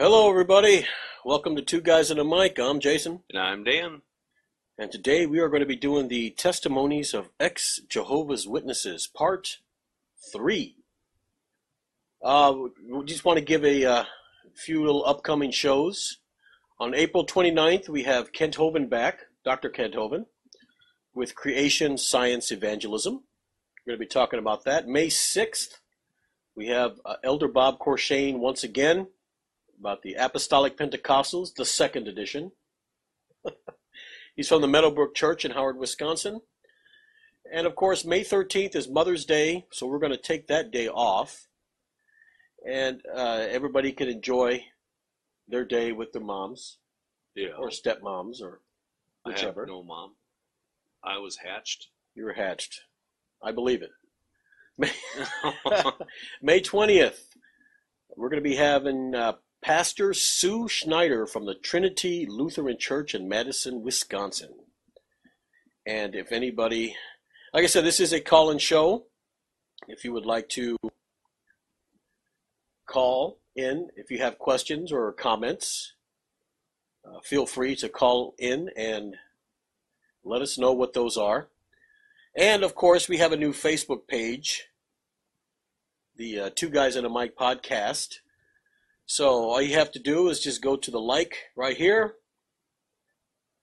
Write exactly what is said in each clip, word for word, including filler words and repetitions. Hello, everybody. Welcome to Two Guys and a Mic. I'm Jason. And I'm Dan. And today we are going to be doing the Testimonies of Ex-Jehovah's Witnesses, Part three. Uh, we just want to give a uh, few little upcoming shows. On April twenty-ninth, we have Kent Hovind back, Doctor Kent Hovind, with Creation Science Evangelism. We're going to be talking about that. May sixth, we have uh, Elder Bob Corshane once again, about the Apostolic Pentecostals, the second edition. He's from the Meadowbrook Church in Howard, Wisconsin. And of course, May thirteenth is Mother's Day, so we're going to take that day off. And uh, everybody can enjoy their day with their moms, yeah, or stepmoms, or whichever. I have no mom. I was hatched. You were hatched. I believe it. May twentieth, we're going to be having... Uh, Pastor Sue Schneider from the Trinity Lutheran Church in Madison, Wisconsin. And if anybody, like I said, this is a call-in show. If you would like to call in, if you have questions or comments, uh, feel free to call in and let us know what those are. And, of course, we have a new Facebook page, the uh, Two Guys and a Mic podcast. So all you have to do is just go to the like right here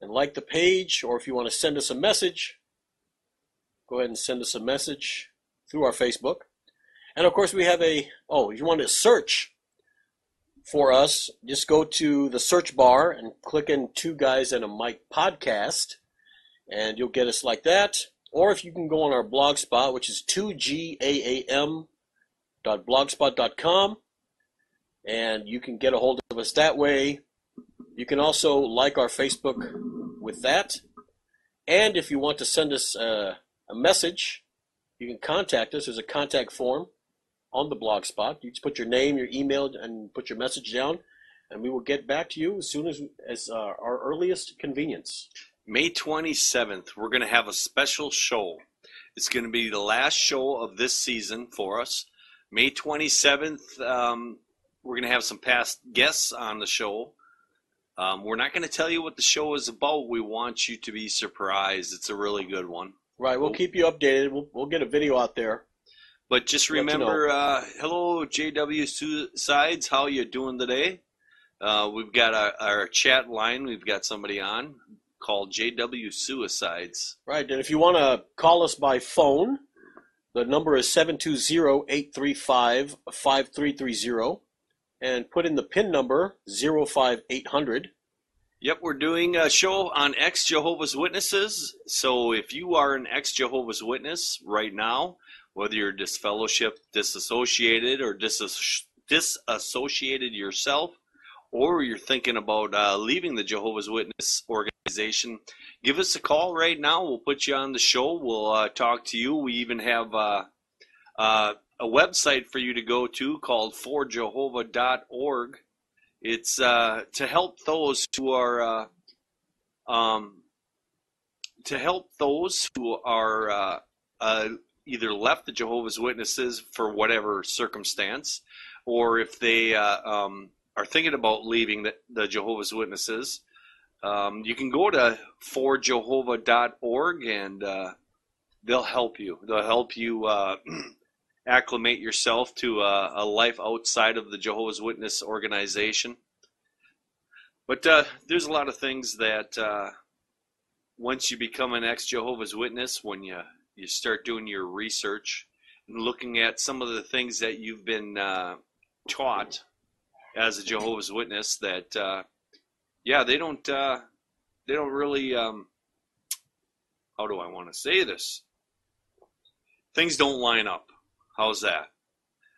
and like the page, or if you want to send us a message, go ahead and send us a message through our Facebook. And of course we have a, oh, if you want to search for us, just go to the search bar and click in Two Guys and a Mic podcast, and you'll get us like that. Or if you can go on our blog spot, which is two G A A M dot blogspot dot com. And you can get a hold of us that way. You can also like our Facebook with that. And if you want to send us a, a message, you can contact us. There's a contact form on the blog spot. You just put your name, your email, and put your message down, and we will get back to you as soon as, as uh, our earliest convenience. May twenty-seventh, we're going to have a special show. It's going to be the last show of this season for us. May twenty-seventh, um, we're going to have some past guests on the show. Um, we're not going to tell you what the show is about. We want you to be surprised. It's a really good one. Right. We'll, we'll keep you updated. We'll, we'll get a video out there. But just remember, uh, hello, J W Suicides. How you doing today? Uh, we've got our, our chat line. We've got somebody on called J W Suicides. Right. And if you want to call us by phone, the number is seven two zero, eight three five, five three three zero. And put in the PIN number zero five eight hundred. Yep, we're doing a show on ex-Jehovah's Witnesses. So if you are an ex-Jehovah's Witness right now, whether you're disfellowship, disassociated, or dis disassociated yourself, or you're thinking about uh, leaving the Jehovah's Witness organization, give us a call right now. We'll put you on the show. We'll uh, talk to you. We even have... Uh, uh, a website for you to go to called for jehovah dot org. It's uh, to help those who are uh, um, to help those who are uh, uh, either left the Jehovah's Witnesses for whatever circumstance, or if they uh, um, are thinking about leaving the, the Jehovah's Witnesses. Um, you can go to for jehovah dot org and uh, they'll help you. They'll help you. Uh, acclimate yourself to a, a life outside of the Jehovah's Witness organization. But uh, there's a lot of things that uh, once you become an ex-Jehovah's Witness, when you, you start doing your research and looking at some of the things that you've been uh, taught as a Jehovah's Witness, that, uh, yeah, they don't, uh, they don't really, um, how do I want to say this? Things don't line up. How's that?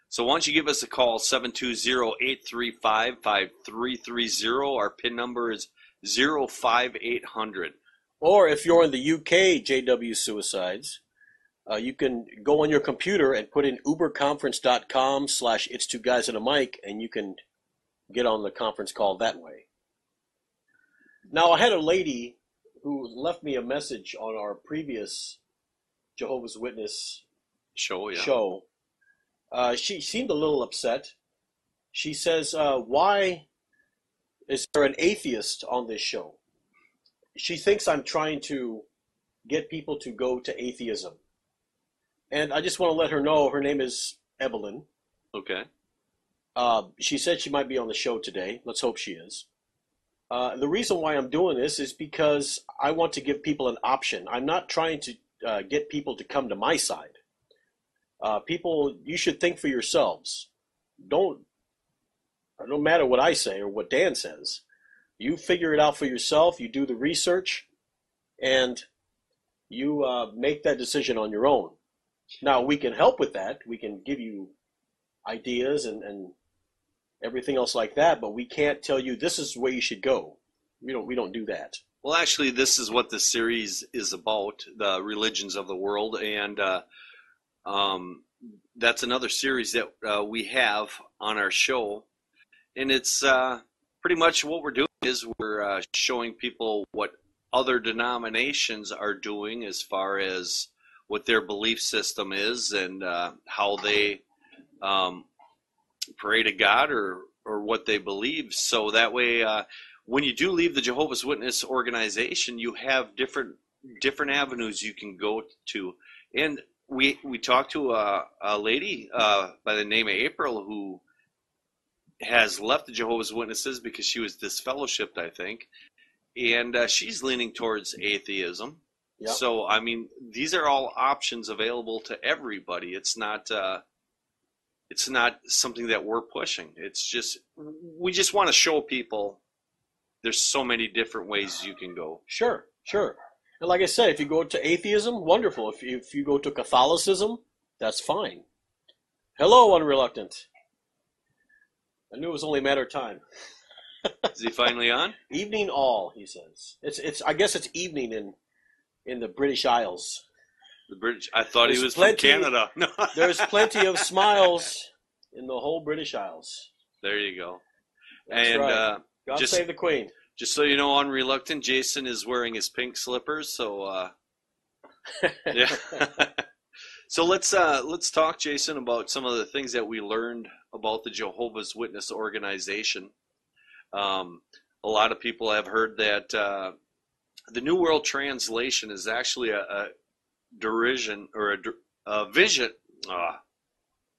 So why don't you give us a call, seven two zero, eight three five, five three three zero. Our PIN number is zero five eight hundred. Or if you're in the U K, J W Suicides, uh, you can go on your computer and put in uberconference.com slash it's two guys and a mic, and you can get on the conference call that way. Now, I had a lady who left me a message on our previous Jehovah's Witness show. Yeah. Show. Uh, she seemed a little upset. She says, uh, why Is there an atheist on this show? She thinks I'm trying to get people to go to atheism. And I just want to let her know, her name is Evelyn. Okay. Uh, she said she might be on the show today. Let's hope she is. Uh, the reason why I'm doing this is because I want to give people an option. I'm not trying to uh, get people to come to my side. Uh, people, you should think for yourselves. Don't, no matter what I say or what Dan says, you figure it out for yourself, you do the research, and you uh, make that decision on your own. Now, we can help with that. We can give you ideas and, and everything else like that, but we can't tell you this is where you should go. We don't, we don't do that. Well, actually, this is what this series is about, the religions of the world, and uh, um, that's another series that uh, we have on our show, and it's uh, pretty much what we're doing is we're uh, showing people what other denominations are doing as far as what their belief system is and uh, how they um, pray to God or, or what they believe. So that way, uh, when you do leave the Jehovah's Witness organization, you have different different avenues you can go to. And we, we talked to a, a lady uh, by the name of April who has left the Jehovah's Witnesses because she was disfellowshipped, I think. And uh, she's leaning towards atheism. Yep. So, I mean, these are all options available to everybody. It's not, uh, it's not something that we're pushing. It's just, we just want to show people there's so many different ways you can go. Sure, sure. And like I said, if you go to atheism, wonderful. If you, if you go to Catholicism, that's fine. Hello, Unreluctant. I knew it was only a matter of time. Is he finally on? Evening all, he says. It's, it's, I guess it's evening in... in the British Isles. The British, I thought there's he was plenty, from Canada. No. There's plenty of smiles in the whole British Isles. There you go. That's and right. uh, God just, save the Queen. Just so you know, on Reluctant, Jason is wearing his pink slippers. So, uh, yeah. So let's uh, let's talk, Jason, about some of the things that we learned about the Jehovah's Witness organization. Um, a lot of people have heard that. Uh, The New World Translation is actually a, a derision or a, a vision. Uh,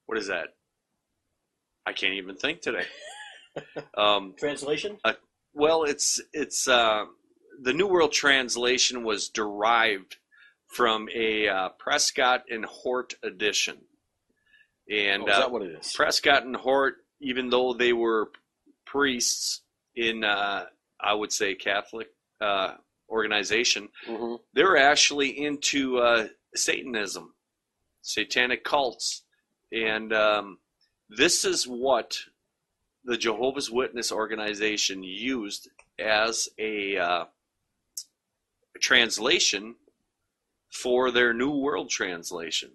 what is that? I can't even think today. Um, Translation? Uh, well, it's it's uh, the New World Translation was derived from a uh, Prescott and Hort edition, and oh, is that uh, what it is? Prescott and Hort, even though they were priests in, uh, I would say, Catholic. Uh, organization, mm-hmm. They're actually into uh, Satanism, satanic cults, and um, this is what the Jehovah's Witness organization used as a uh, translation for their New World Translation.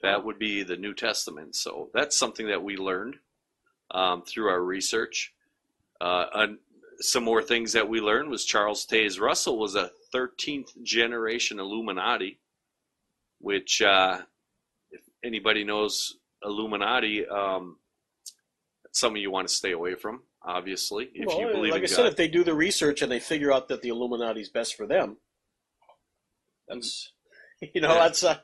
That would be the New Testament. So that's something that we learned um, through our research. Uh, an, Some more things that we learned was Charles Taze Russell was a thirteenth generation Illuminati, which uh, if anybody knows Illuminati, um, some of you want to stay away from, obviously. If well, you believe like in I God. said, if they do the research and they figure out that the Illuminati is best for them, that's you know yeah. that's uh,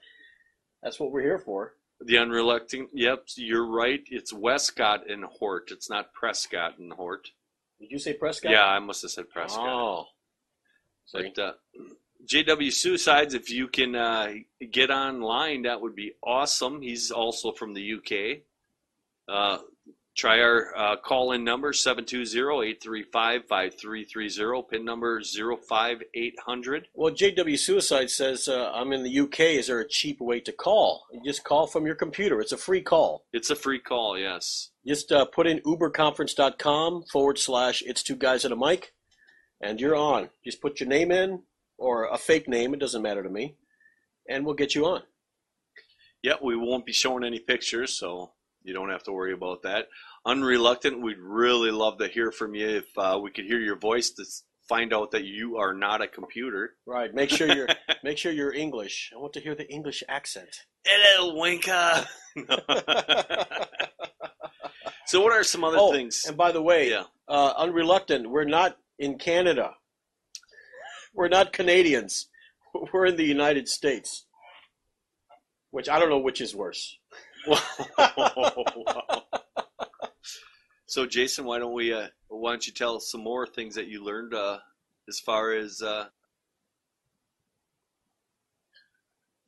that's what we're here for. The Unreluctant. Yep, you're right. It's Westcott and Hort. It's not Prescott and Hort. Did you say Prescott? Yeah, I must have said Prescott. Oh. But, uh, J W Suicides, if you can uh, get online, that would be awesome. He's also from the U K. Uh, try our uh, call-in number, seven two zero, eight three five, five three three zero, pin number zero five eight hundred. Well, J W Suicide says, uh, I'm in the U K. Is there a cheap way to call? You just call from your computer. It's a free call. It's a free call, yes. Just uh, put in uberconference.com forward slash it's two guys and a mic, and you're on. Just put your name in, or a fake name, it doesn't matter to me, and we'll get you on. Yeah, we won't be showing any pictures, so you don't have to worry about that. Unreluctant, we'd really love to hear from you if uh, we could hear your voice to find out that you are not a computer. Right, make sure you're, make sure you're English. I want to hear the English accent. Hello, Winka. So what are some other oh, things? And by the way, yeah. uh, unreluctant. We're not in Canada. We're not Canadians. We're in the United States, which I don't know which is worse. So, Jason, why don't we? Uh, why don't you tell us some more things that you learned uh, as far as uh...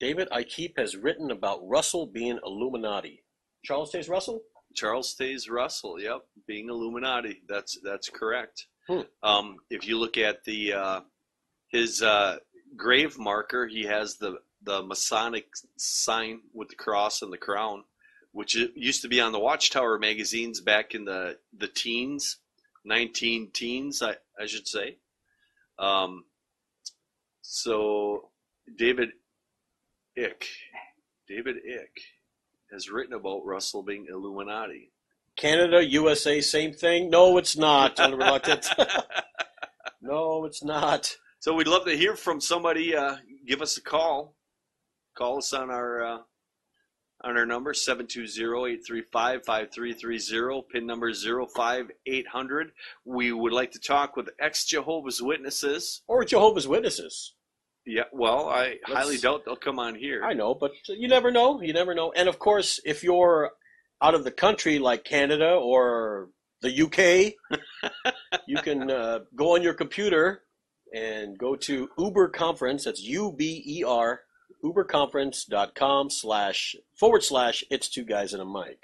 David Icke has written about Russell being Illuminati. Charles Taze Russell. Charles Taze Russell. Yep, being Illuminati. That's that's correct. Hmm. Um, if you look at the uh, his uh, grave marker, he has the the Masonic sign with the cross and the crown, which used to be on the Watchtower magazines back in the, the teens, nineteen teens, I, I should say. Um, so David Icke, David Icke has written about Russell being Illuminati. Canada, U S A, same thing? No, it's not. Unreluctant. No, it's not. So we'd love to hear from somebody. Uh, give us a call. Call us on our... Uh, on our number, seven two zero, eight three five, five three three zero, pin number zero five eight hundred. We would like to talk with ex-Jehovah's Witnesses. Or Jehovah's Witnesses. Yeah, well, I Let's, highly doubt they'll come on here. I know, but you never know. You never know. And, of course, if you're out of the country like Canada or the U K, you can uh, go on your computer and go to Uber Conference. That's U B E R. uberconference.com slash forward slash it's two guys and a mic,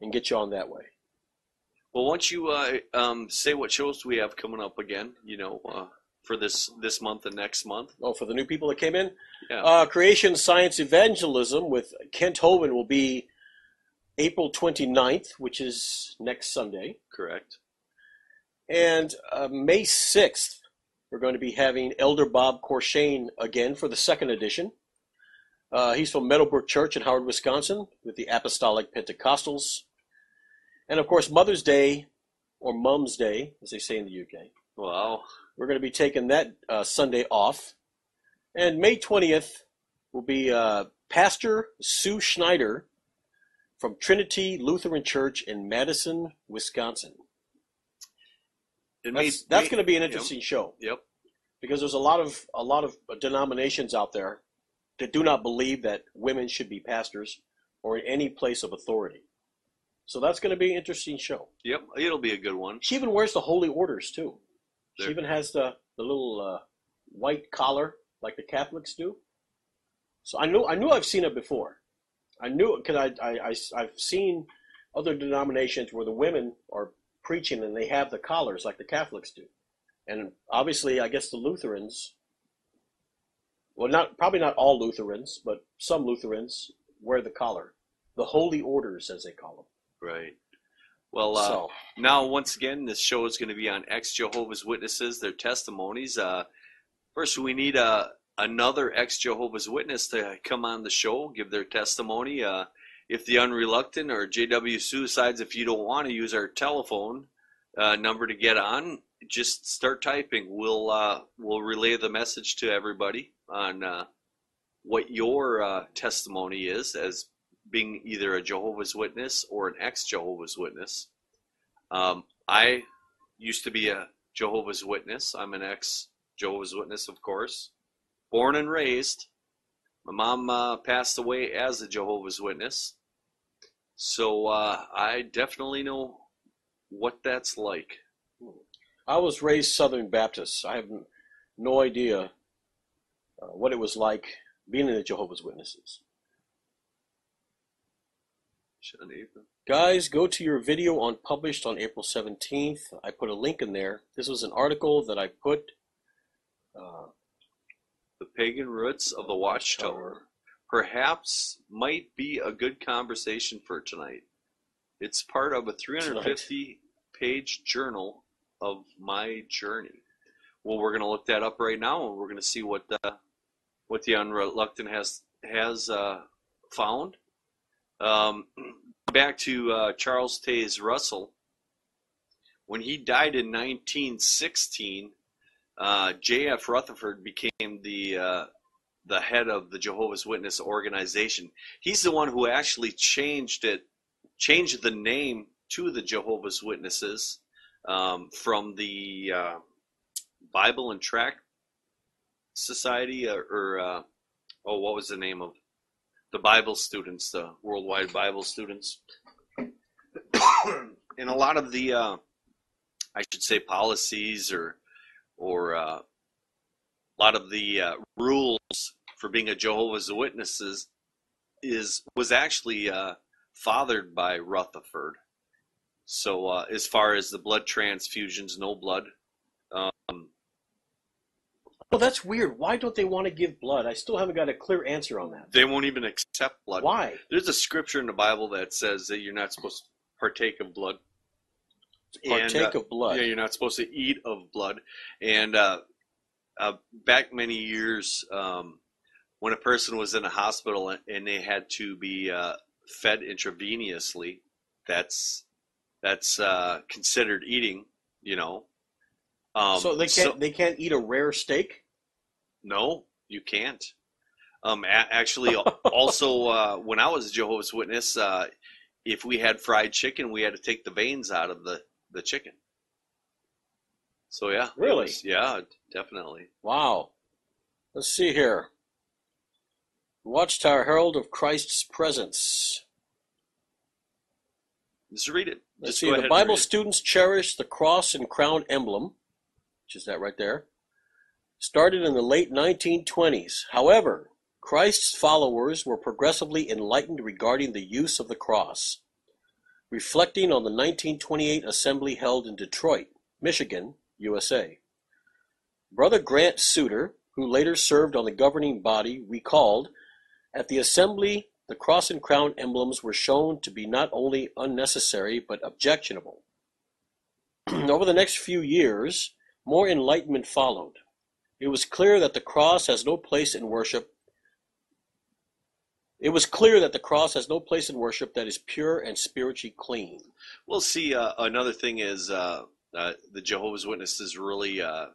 and get you on that way. Well, why don't you uh, um, say what shows we have coming up again, you know, uh, for this this month and next month. Oh, for the new people that came in? Yeah. Uh, Creation Science Evangelism with Kent Hovind will be April twenty-ninth, which is next Sunday. Correct. And uh, May sixth. We're going to be having Elder Bob Corshane again for the second edition. Uh, he's from Meadowbrook Church in Howard, Wisconsin, with the Apostolic Pentecostals. And, of course, Mother's Day, or Mum's Day, as they say in the U K. Wow. We're going to be taking that uh, Sunday off. And May twentieth will be uh, Pastor Sue Schneider from Trinity Lutheran Church in Madison, Wisconsin. That's, that's going to be an interesting yep. show. Yep. Because there's a lot of a lot of denominations out there that do not believe that women should be pastors or in any place of authority. So that's going to be an interesting show. Yep, it'll be a good one. She even wears the holy orders too. There. She even has the the little uh, white collar like the Catholics do. So I knew I knew I've seen it before. I knew because I, I I I've seen other denominations where the women are preaching and they have the collars like the Catholics do, and obviously I guess the Lutherans, well, not probably not all Lutherans, but some Lutherans wear the collar, the holy orders as they call them. Right. Well, uh, so. Now once again, this show is going to be on ex-Jehovah's Witnesses, their testimonies. Uh, first, we need uh, another ex-Jehovah's Witness to come on the show, give their testimony. Uh, If the Unreluctant or J W Suicides, if you don't want to use our telephone uh, number to get on, just start typing. We'll uh, we'll relay the message to everybody on uh, what your uh, testimony is as being either a Jehovah's Witness or an ex-Jehovah's Witness. Um, I used to be a Jehovah's Witness. I'm an ex-Jehovah's Witness, of course, born and raised. My mom uh, passed away as a Jehovah's Witness, so uh, I definitely know what that's like. I was raised Southern Baptist. I have no idea uh, what it was like being in the Jehovah's Witnesses. Guys, go to your video on published on April seventeenth. I put a link in there. This was an article that I put... Uh, The Pagan Roots of the Watchtower perhaps might be a good conversation for tonight. It's part of a three hundred fifty page journal of my journey. Well, we're going to look that up right now, and we're going to see what the, what the Unreluctant has, has uh, found. Um, back to uh, Charles Taze Russell. When he died in nineteen sixteen, Uh, J F Rutherford became the uh, the head of the Jehovah's Witness organization. He's the one who actually changed it, changed the name to the Jehovah's Witnesses um, from the uh, Bible and Tract Society, or, or uh, oh, what was the name of the Bible students, the worldwide Bible students. And a lot of the, uh, I should say, policies or or uh, a lot of the uh, rules for being a Jehovah's Witnesses is was actually uh, fathered by Rutherford. So uh, as far as the blood transfusions, no blood. Um, well, that's weird. Why don't they want to give blood? I still haven't got a clear answer on that. They won't even accept blood. Why? There's a scripture in the Bible that says that you're not supposed to partake of blood. Partake and, uh, of blood. Yeah, you're not supposed to eat of blood. And uh, uh, back many years, um, when a person was in a hospital and, and they had to be uh, fed intravenously, that's that's uh, considered eating. You know. Um, so they can't so, they can't eat a rare steak. No, you can't. Um, a actually, also uh, when I was a Jehovah's Witness, uh, if we had fried chicken, we had to take the veins out of the the chicken. So yeah, really, was, yeah, definitely. Wow. Let's see here. Watchtower Herald of Christ's Presence. Just read it. Let's Just see. The Bible students cherish the cross and crown emblem, which is that right there, started in the late nineteen twenties. However, Christ's followers were progressively enlightened regarding the use of the cross. Reflecting on the nineteen twenty-eight assembly held in Detroit, Michigan, U S A, Brother Grant Suter, who later served on the governing body, recalled, "At the assembly, the cross and crown emblems were shown to be not only unnecessary, but objectionable. Over the next few years, more enlightenment followed. It was clear that the cross has no place in worship. It was clear that the cross has no place in worship that is pure and spiritually clean." Well, see, uh, another thing is uh, uh, the Jehovah's Witnesses really uh,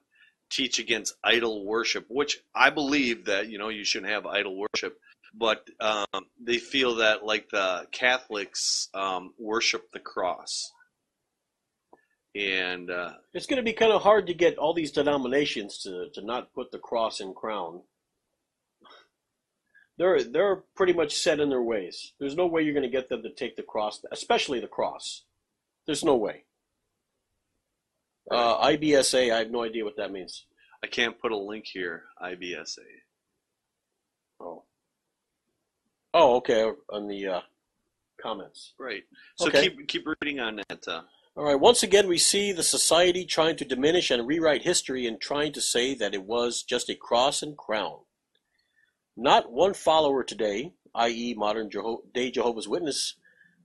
teach against idol worship, which I believe that, you know, you shouldn't have idol worship. But um, they feel that, like the Catholics, um, worship the cross. And uh, it's going to be kind of hard to get all these denominations to, to not put the cross and crown. They're, they're pretty much set in their ways. There's no way you're going to get them to take the cross, especially the cross. There's no way. Uh, I B S A, I have no idea what that means. I can't put a link here, I B S A. Oh. Oh, okay, on the uh, comments. Right. So okay. keep keep reading on that. Uh... All right, once again, we see the society trying to diminish and rewrite history and trying to say that it was just a cross and crown. Not one follower today, that is modern Jeho- day Jehovah's Witness,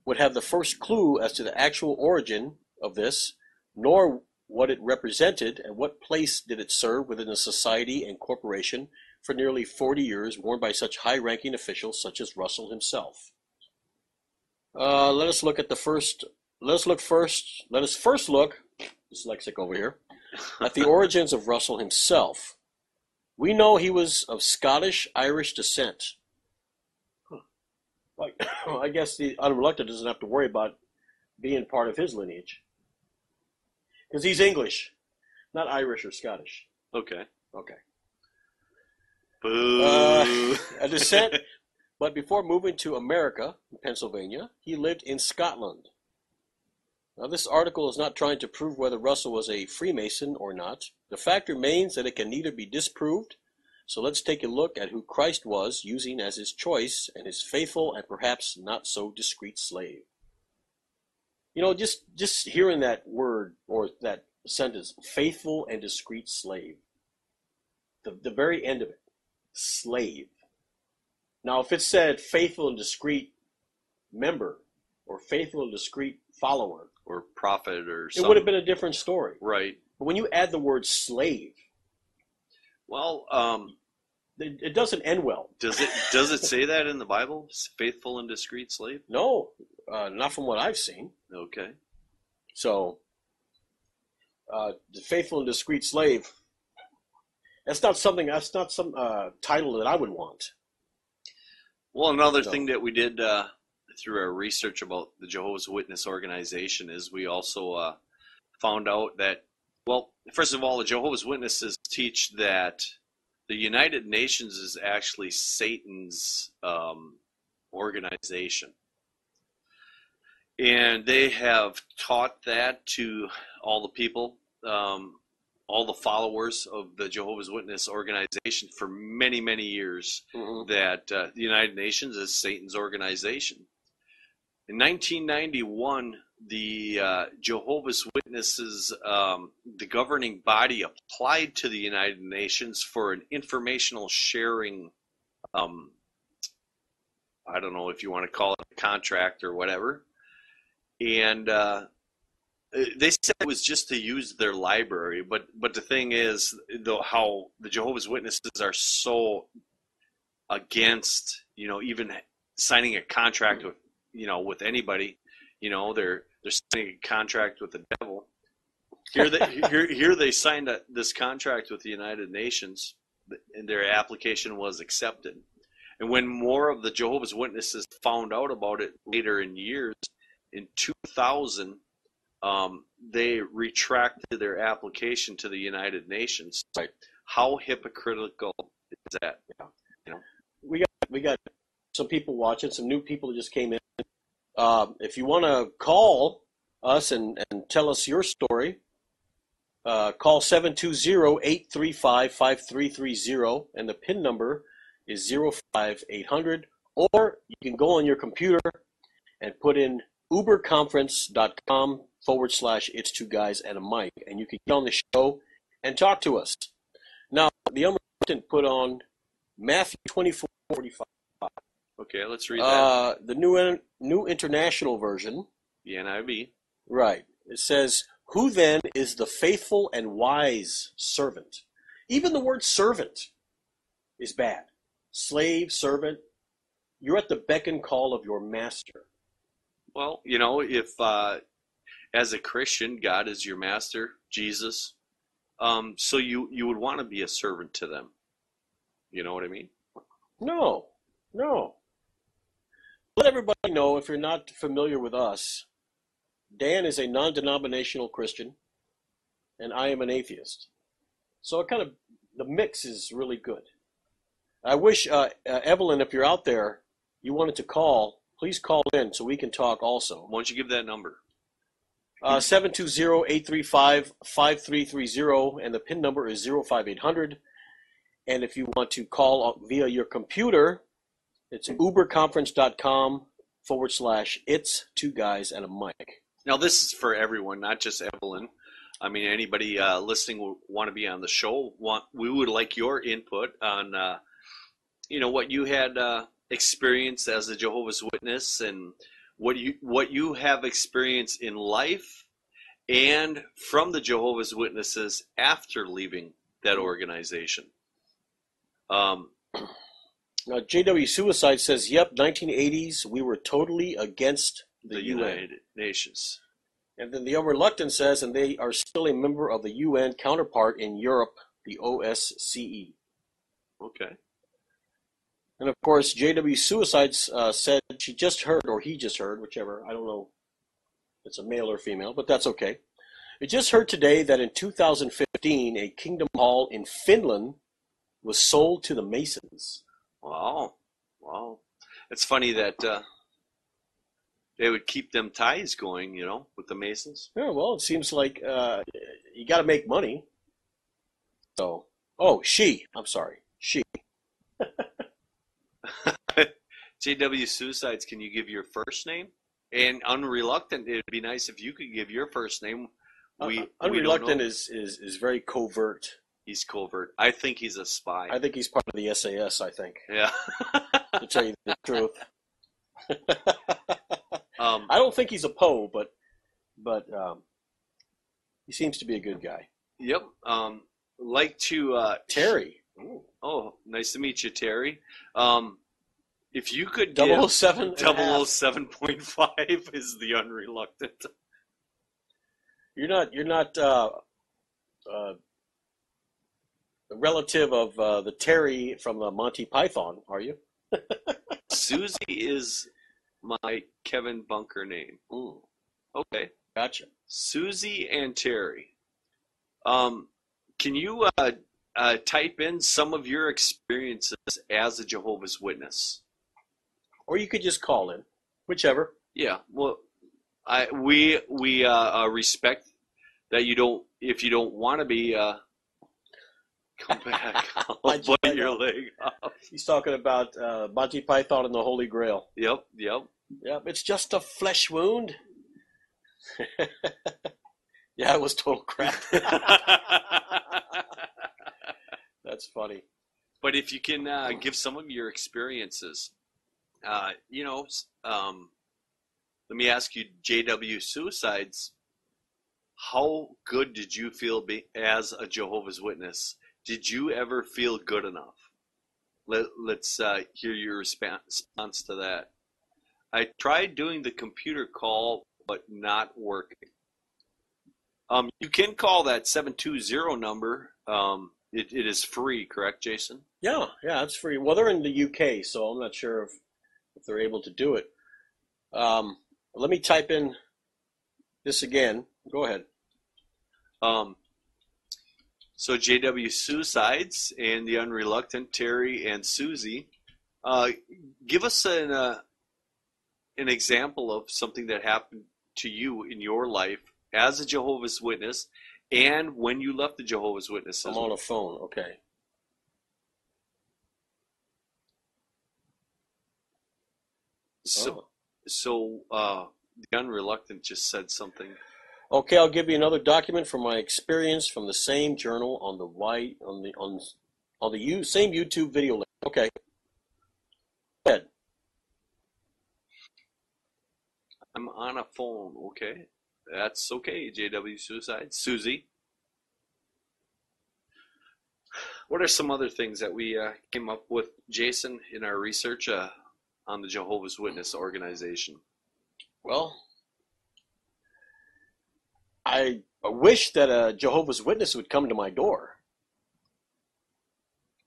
would have the first clue as to the actual origin of this, nor what it represented and what place did it serve within the society and corporation for nearly forty years, worn by such high-ranking officials such as Russell himself. Uh, let us look at the first, let us look first, let us first look, dyslexic over here, at the origins of Russell himself. We know he was of Scottish-Irish descent. Huh. Like, I guess the unreluctant doesn't have to worry about being part of his lineage. Because he's English, not Irish or Scottish. Okay. Okay. Boo. Uh, a descent, but before moving to America, Pennsylvania, he lived in Scotland. Now, this article is not trying to prove whether Russell was a Freemason or not. The fact remains that it can neither be disproved, so let's take a look at who Christ was using as his choice and his faithful and perhaps not so discreet slave. You know, just, just hearing that word or that sentence, faithful and discreet slave, the, the very end of it. Slave. Now, if it said faithful and discreet member or faithful and discreet follower or prophet or something, it would have been a different story. Right. But when you add the word slave, well, um, it, it doesn't end well. Does it? Does it say that in the Bible? Faithful and discreet slave? No, uh, not from what I've seen. Okay. So, uh, the faithful and discreet slave. That's not something. That's not some uh, title that I would want. Well, another so. thing that we did uh, through our research about the Jehovah's Witness organization is we also uh, found out that, well, first of all, the Jehovah's Witnesses teach that the United Nations is actually Satan's um, organization. And they have taught that to all the people, um, all the followers of the Jehovah's Witness organization for many, many years, mm-hmm. that uh, the United Nations is Satan's organization. In nineteen ninety-one, the uh, Jehovah's Witnesses, um, the governing body, applied to the United Nations for an informational sharing, um, I don't know if you want to call it a contract or whatever. And uh, they said it was just to use their library, but but the thing is, the, how the Jehovah's Witnesses are so against, you know, even signing a contract with, you know, with anybody, you know, they're they're signing a contract with the devil. Here they here here they signed a, this contract with the United Nations, and their application was accepted. And when more of the Jehovah's Witnesses found out about it later in years, in two thousand, um, they retracted their application to the United Nations. Like, how hypocritical is that? Yeah. You know? We got we got some people watching, some new people just came in. Uh, if you want to call us and, and tell us your story, uh, call seven two zero, eight three five, five three three zero, and the PIN number is zero five eight hundred, or you can go on your computer and put in uberconference.com forward slash it's two guys and a mic, and you can get on the show and talk to us. Now, the Elmer put on Matthew twenty-four forty-five. Okay, let's read that. Uh, the new new international version. The N I V. Right. It says, "Who then is the faithful and wise servant?" Even the word servant is bad. Slave, servant. You're at the beck and call of your master. Well, you know, if uh, as a Christian, God is your master, Jesus, um, so you, you would want to be a servant to them. You know what I mean? No, no. Let everybody know, if you're not familiar with us, Dan is a non-denominational Christian, and I am an atheist. So it kind of, the mix is really good. I wish, uh, uh, Evelyn, if you're out there, you wanted to call, please call in so we can talk also. Why don't you give that number? Uh, seven two zero, eight three five, five three three zero, and the PIN number is zero five eight hundred. And if you want to call via your computer, it's uberconference.com forward slash it's two guys and a mic. Now, this is for everyone, not just Evelyn. I mean, anybody uh, listening will want to be on the show. Want, we would like your input on, uh, you know, what you had uh, – experience as a Jehovah's Witness, and what you what you have experienced in life and from the Jehovah's Witnesses after leaving that organization. Um, now, J W Suicide says, "Yep, nineteen eighties, we were totally against the, the United Nations." And then the Unreluctant says, "And they are still a member of the U N counterpart in Europe, the O S C E." Okay. And, of course, J W Suicide uh, said she just heard, or he just heard, whichever. I don't know if it's a male or female, but that's okay. We just heard today that in two thousand fifteen, a Kingdom Hall in Finland was sold to the Masons. Wow. Wow. It's funny that uh, they would keep them ties going, you know, with the Masons. Yeah, well, it seems like uh, you got to make money. So, oh, she. I'm sorry. She. J W Suicides, can you give your first name? And Unreluctant, it'd be nice if you could give your first name. We, uh, Unreluctant we is, is, is very covert. He's covert. I think he's a spy. I think he's part of the S A S, I think. Yeah. To tell you the truth. um, I don't think he's a Poe, but but um, he seems to be a good guy. Yep. Um, like to... Uh, Terry. Ooh. Oh, nice to meet you, Terry. Um, if you could give double oh seven point five is the Unreluctant. You're not you're not uh, uh, a relative of uh, the Terry from uh, Monty Python, are you? Susie is my Kevin Bunker name. Ooh. Okay, Gotcha. Susie and Terry, um, can you uh, uh, type in some of your experiences as a Jehovah's Witness? Or you could just call in, whichever. Yeah, well, I we we uh, uh, respect that you don't, if you don't want to be, uh, come back, I'll put your leg up. He's talking about uh, Monty Python and the Holy Grail. Yep, yep. Yep, it's just a flesh wound. Yeah, it was total crap. That's funny. But if you can uh, give some of your experiences, uh, you know, um, let me ask you, J W Suicides, how good did you feel be, as a Jehovah's Witness? Did you ever feel good enough? Let, let's uh, hear your response to that. I tried doing the computer call, but not working. Um, you can call that seven two zero number. Um, it, it is free, correct, Jason? Yeah, yeah, it's free. Well, they're in the U K, so I'm not sure if, if they're able to do it. Um, let me type in this again. Go ahead. Um, so J W Suicides and the Unreluctant, Terry and Susie, uh, give us an... Uh, an example of something that happened to you in your life as a Jehovah's Witness and when you left the Jehovah's Witnesses. I'm on a phone, okay. So, oh. so uh, the Unreluctant just said something. Okay, I'll give you another document from my experience from the same journal on the right, on the, on, on the U, same YouTube video link. Okay. Go ahead. I'm on a phone, okay? That's okay, J W Suicide. Susie, what are some other things that we uh, came up with, Jason, in our research uh, on the Jehovah's Witness organization? Well, I wish that a Jehovah's Witness would come to my door,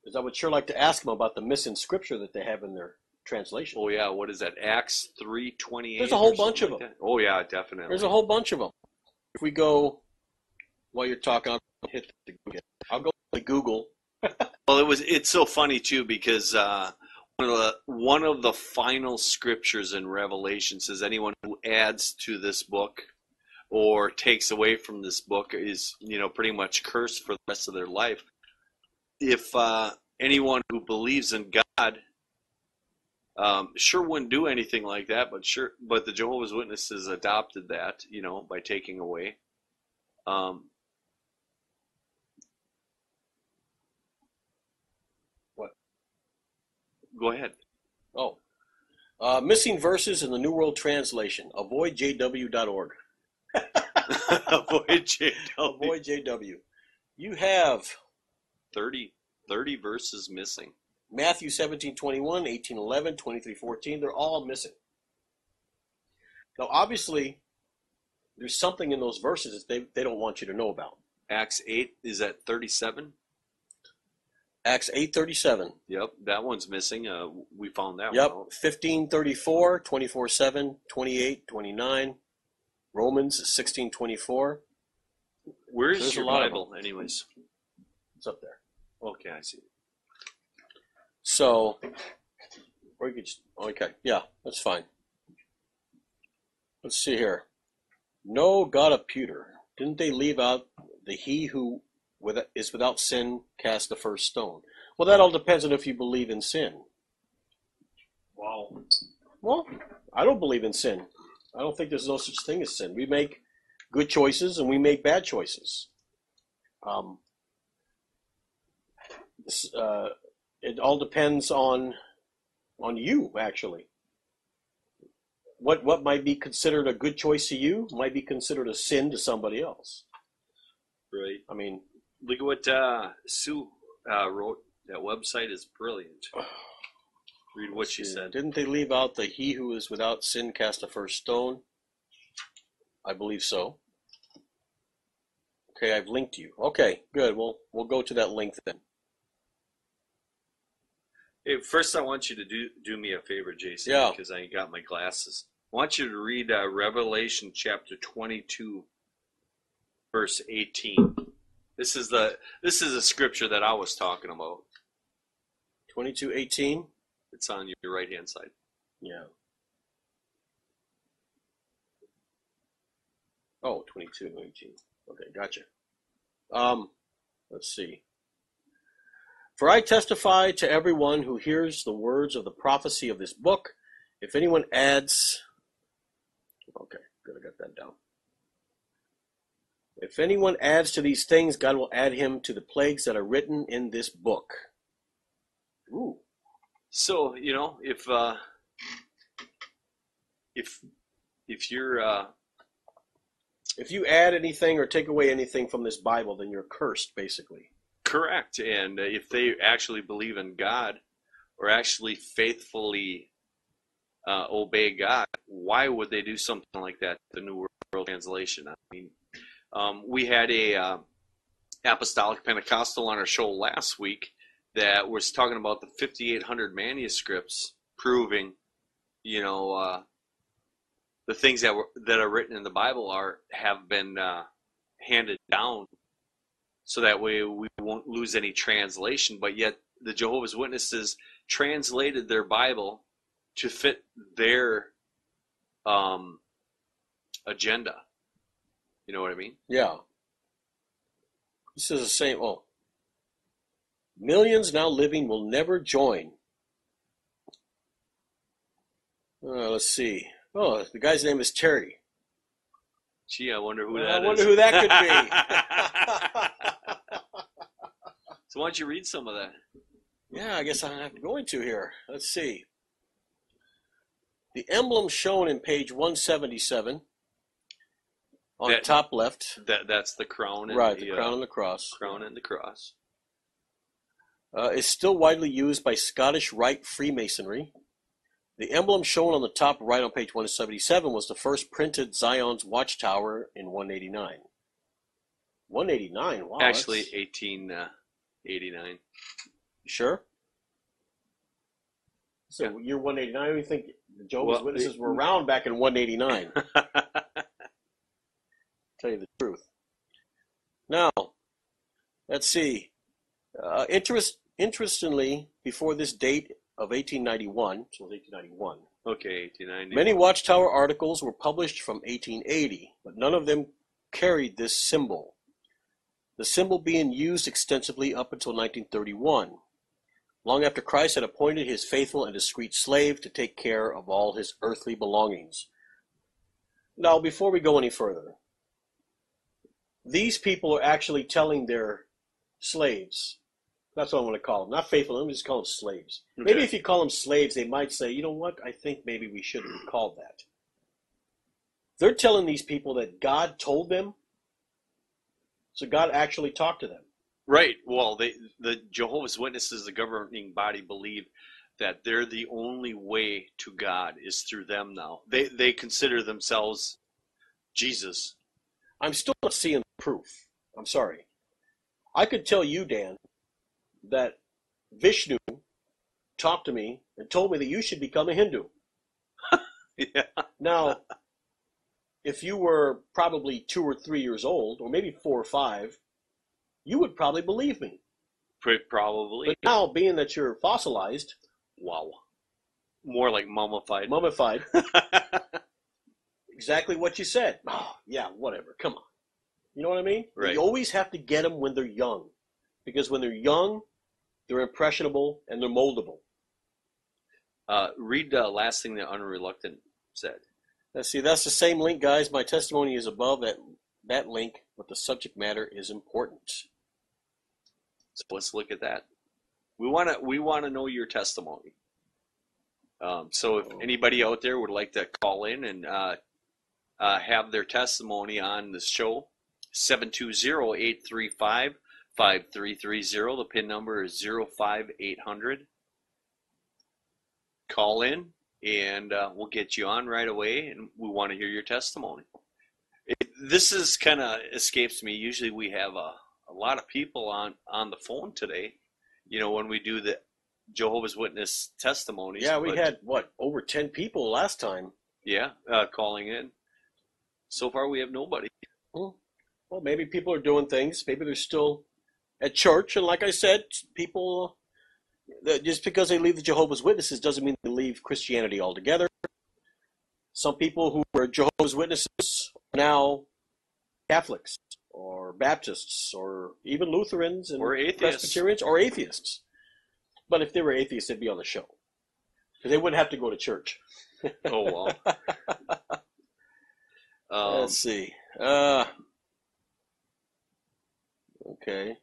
because I would sure like to ask them about the missing scripture that they have in their translation. Oh yeah, what is that? Acts three twenty eight. There's a whole bunch of them. Like oh yeah, definitely. There's a whole bunch of them. If we go, while you're talking, I'll hit the Google. I'll go to Google. Well, it was. It's so funny too because uh, one of the one of the final scriptures in Revelation says anyone who adds to this book or takes away from this book is, you know, pretty much cursed for the rest of their life. If uh, anyone who believes in God. Um, sure wouldn't do anything like that, but sure, but the Jehovah's Witnesses adopted that, you know, by taking away. Um, what? Go ahead. Oh, uh, missing verses in the New World Translation. avoid j w dot org. Avoid J W. Avoid J W. You have thirty, thirty verses missing. Matthew seventeen twenty one, eighteen eleven, twenty three fourteen, they're all missing. Now obviously there's something in those verses that they, they don't want you to know about. Acts eight is at thirty seven. Acts eight thirty seven. Yep, that one's missing. Uh we found that yep. one. Yep. Fifteen thirty four, twenty four seven, twenty eight, twenty nine, Romans sixteen twenty four. Where's your Bible anyways? It's up there. Okay, I see. So, or you could just, okay, yeah, that's fine. Let's see here. No, God of pewter. Didn't they leave out the he who with, is without sin cast the first stone? Well, that all depends on if you believe in sin. Wow. Well, I don't believe in sin. I don't think there's no such thing as sin. We make good choices and we make bad choices. Um. This, uh. It all depends on on you, actually. What what might be considered a good choice to you might be considered a sin to somebody else. Right. I mean, look at what uh, Sue uh, wrote. That website is brilliant. Read what she said. Didn't they leave out the he who is without sin cast the first stone? I believe so. Okay, I've linked you. Okay, good. Well, we'll go to that link then. Hey, first I want you to do do me a favor, Jason, yeah. Because I ain't got my glasses. I want you to read uh, Revelation chapter twenty-two, verse eighteen. This is the this is the scripture that I was talking about. twenty-two eighteen. It's on your right hand side. Yeah. Oh, twenty-two eighteen. Okay, gotcha. Um, let's see. For I testify to everyone who hears the words of the prophecy of this book. If anyone adds, okay, good, I got that down. If anyone adds to these things, God will add him to the plagues that are written in this book. Ooh. So, you know, if uh, if if you're uh, if you add anything or take away anything from this Bible, then you're cursed, basically. Correct. And if they actually believe in God or actually faithfully uh, obey God, why would they do something like that? The New World Translation. I mean, um, we had a uh, Apostolic Pentecostal on our show last week that was talking about the fifty-eight hundred manuscripts proving, you know, uh, the things that were that are written in the Bible are have been uh, handed down. So that way we won't lose any translation, but yet the Jehovah's Witnesses translated their Bible to fit their um, agenda. You know what I mean? Yeah. This is the same. Oh, millions now living will never join. Uh, let's see. Oh, the guy's name is Terry. Gee, I wonder who well, that is. I wonder is. who that could be. So why don't you read some of that? Yeah, I guess I'm going to here. Let's see. The emblem shown in page one seventy-seven on that, top left. That That's the crown and, right, the, the, crown uh, and the cross. Crown and the cross. Uh, is still widely used by Scottish Rite Freemasonry. The emblem shown on the top right on page one seventy-seven was the first printed Zion's Watchtower in one eighty-nine. one eighty-nine, wow. Actually, eighteen... Uh, eighty-nine. Sure? So yeah. Year one eighty-nine, we think the Jehovah's well, Witnesses they, were around back in one eighty-nine. Tell you the truth. Now, let's see. Uh, interest, interestingly, before this date of eighteen ninety-one, so it was eighteen ninety-one. Okay, eighteen ninety-one. Many Watchtower articles were published from eighteen eighty, but none of them carried this symbol. The symbol being used extensively up until nineteen thirty-one, long after Christ had appointed his faithful and discreet slave to take care of all his earthly belongings. Now, before we go any further, these people are actually telling their slaves, that's what I want to call them, not faithful, let me just call them slaves. Okay. Maybe if you call them slaves, they might say, you know what, I think maybe we shouldn't be called that. They're telling these people that God told them. So God actually talked to them. Right. Well, they, the Jehovah's Witnesses, the governing body, believe that they're the only way to God is through them now. They they consider themselves Jesus. I'm still not seeing proof. I'm sorry. I could tell you, Dan, that Vishnu talked to me and told me that you should become a Hindu. Yeah. Now... if you were probably two or three years old, or maybe four or five, you would probably believe me. Probably. But now, being that you're fossilized, wow, more like mummified. Mummified. Exactly what you said. Oh, yeah, whatever. Come on. You know what I mean? Right. You always have to get them when they're young, because when they're young, they're impressionable and they're moldable. Uh, read the last thing that Unreluctant said. Let's see, that's the same link, guys. My testimony is above that that link, but the subject matter is important. So let's look at that. We want to we want to know your testimony. Um, so if anybody out there would like to call in and uh, uh, have their testimony on this show, seven two zero, eight three five, five three three zero. The PIN number is zero five eight hundred. Call in. And uh, we'll get you on right away, and we want to hear your testimony. It, this is kind of escapes me. Usually we have a, a lot of people on, on the phone today, you know, when we do the Jehovah's Witness testimonies. Yeah, we but, had, what, over ten people last time. Yeah, uh, calling in. So far, we have nobody. Well, well, maybe people are doing things. Maybe they're still at church. And like I said, people, just because they leave the Jehovah's Witnesses doesn't mean they leave Christianity altogether. Some people who were Jehovah's Witnesses are now Catholics or Baptists or even Lutherans and or Presbyterians or atheists. But if they were atheists, they'd be on the show. Because they wouldn't have to go to church. Oh, well. um, Let's see. Uh, okay.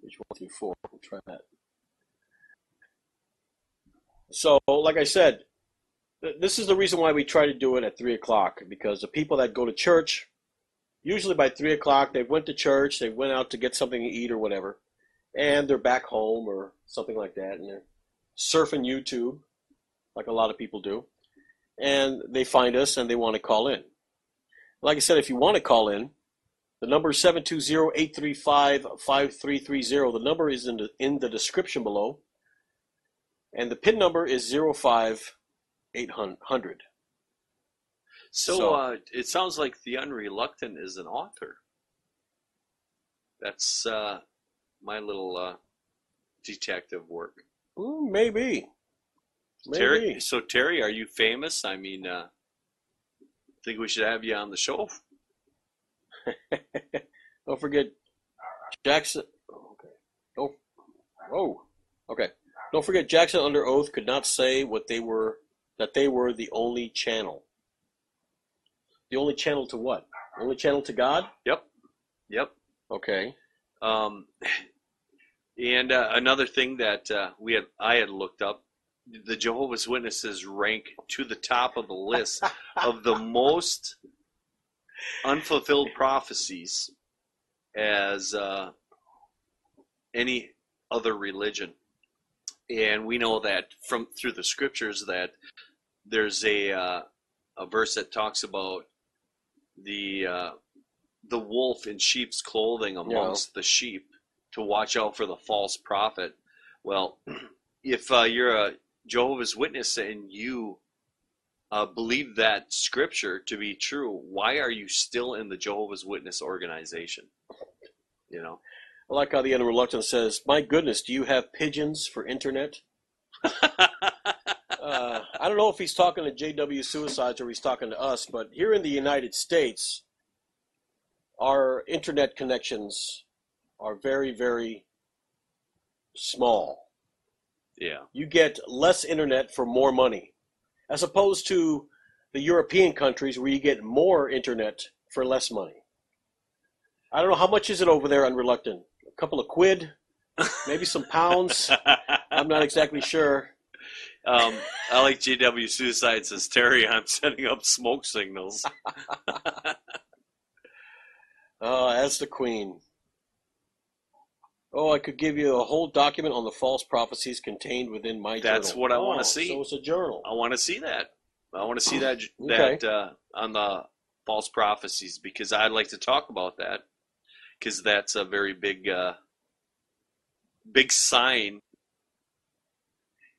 Page one through four. We'll try that. So, like I said, th this is the reason why we try to do it at three o'clock, because the people that go to church, usually by three o'clock, they went to church, they went out to get something to eat or whatever, and they're back home or something like that, and they're surfing YouTube, like a lot of people do, and they find us and they want to call in. Like I said, if you want to call in, the number is seven two zero, eight three five, five three three zero. The number is in the, in the description below, and the PIN number is zero five eight hundred. So, so uh, it sounds like the Unreluctant is an author. That's uh, my little uh, detective work. Ooh, maybe. Maybe. Terry, so Terry, are you famous? I mean, uh, I think we should have you on the show. Don't forget Jackson. Oh, okay. Don't. Oh, okay. Don't forget Jackson under oath could not say what they were that they were the only channel. The only channel to what? The only channel to God? Yep. Yep. Okay. Um, and uh, another thing that uh, we had I had looked up. The Jehovah's Witnesses rank to the top of the list of the most unfulfilled prophecies as uh, any other religion. And we know that from through the scriptures that there's a, uh, a verse that talks about the, uh, the wolf in sheep's clothing amongst yeah. the sheep, to watch out for the false prophet. Well, if uh, you're a Jehovah's Witness and you uh, believe that scripture to be true, why are you still in the Jehovah's Witness organization? You know, I like how the Unreluctant says, "My goodness, do you have pigeons for internet?" uh, I don't know if he's talking to J W Suicides or he's talking to us, but here in the United States, our internet connections are very, very small. Yeah, you get less internet for more money, as opposed to the European countries where you get more internet for less money. I don't know, how much is it over there on Unreluctant? A couple of quid, maybe some pounds. I'm not exactly sure. Um, I like J W Suicide says, Terry, I'm setting up smoke signals. Oh, that's the Queen. Oh, I could give you a whole document on the false prophecies contained within my journal. That's what I oh, want to see. So it's a journal. I want to see that. I want to see that okay. that uh, on the false prophecies, because I'd like to talk about that, because that's a very big, uh, big sign.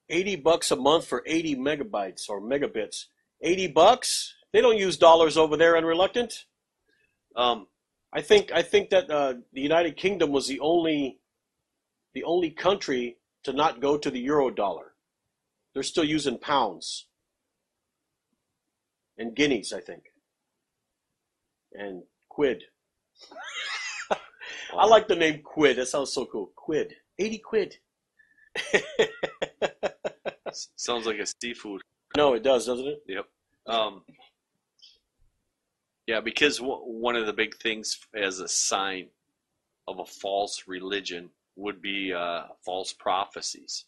Eighty bucks a month for eighty megabytes or megabits. Eighty bucks? They don't use dollars over there, Unreluctant. Um, I think I think that uh, the United Kingdom was the only. The only country to not go to the euro dollar. They're still using pounds and guineas, I think, and quid. Wow. I like the name quid. That sounds so cool. Quid, eighty quid. Sounds like a seafood. No, it does, doesn't it? Yep. Um, yeah, because w one of the big things as a sign of a false religion would be uh, false prophecies.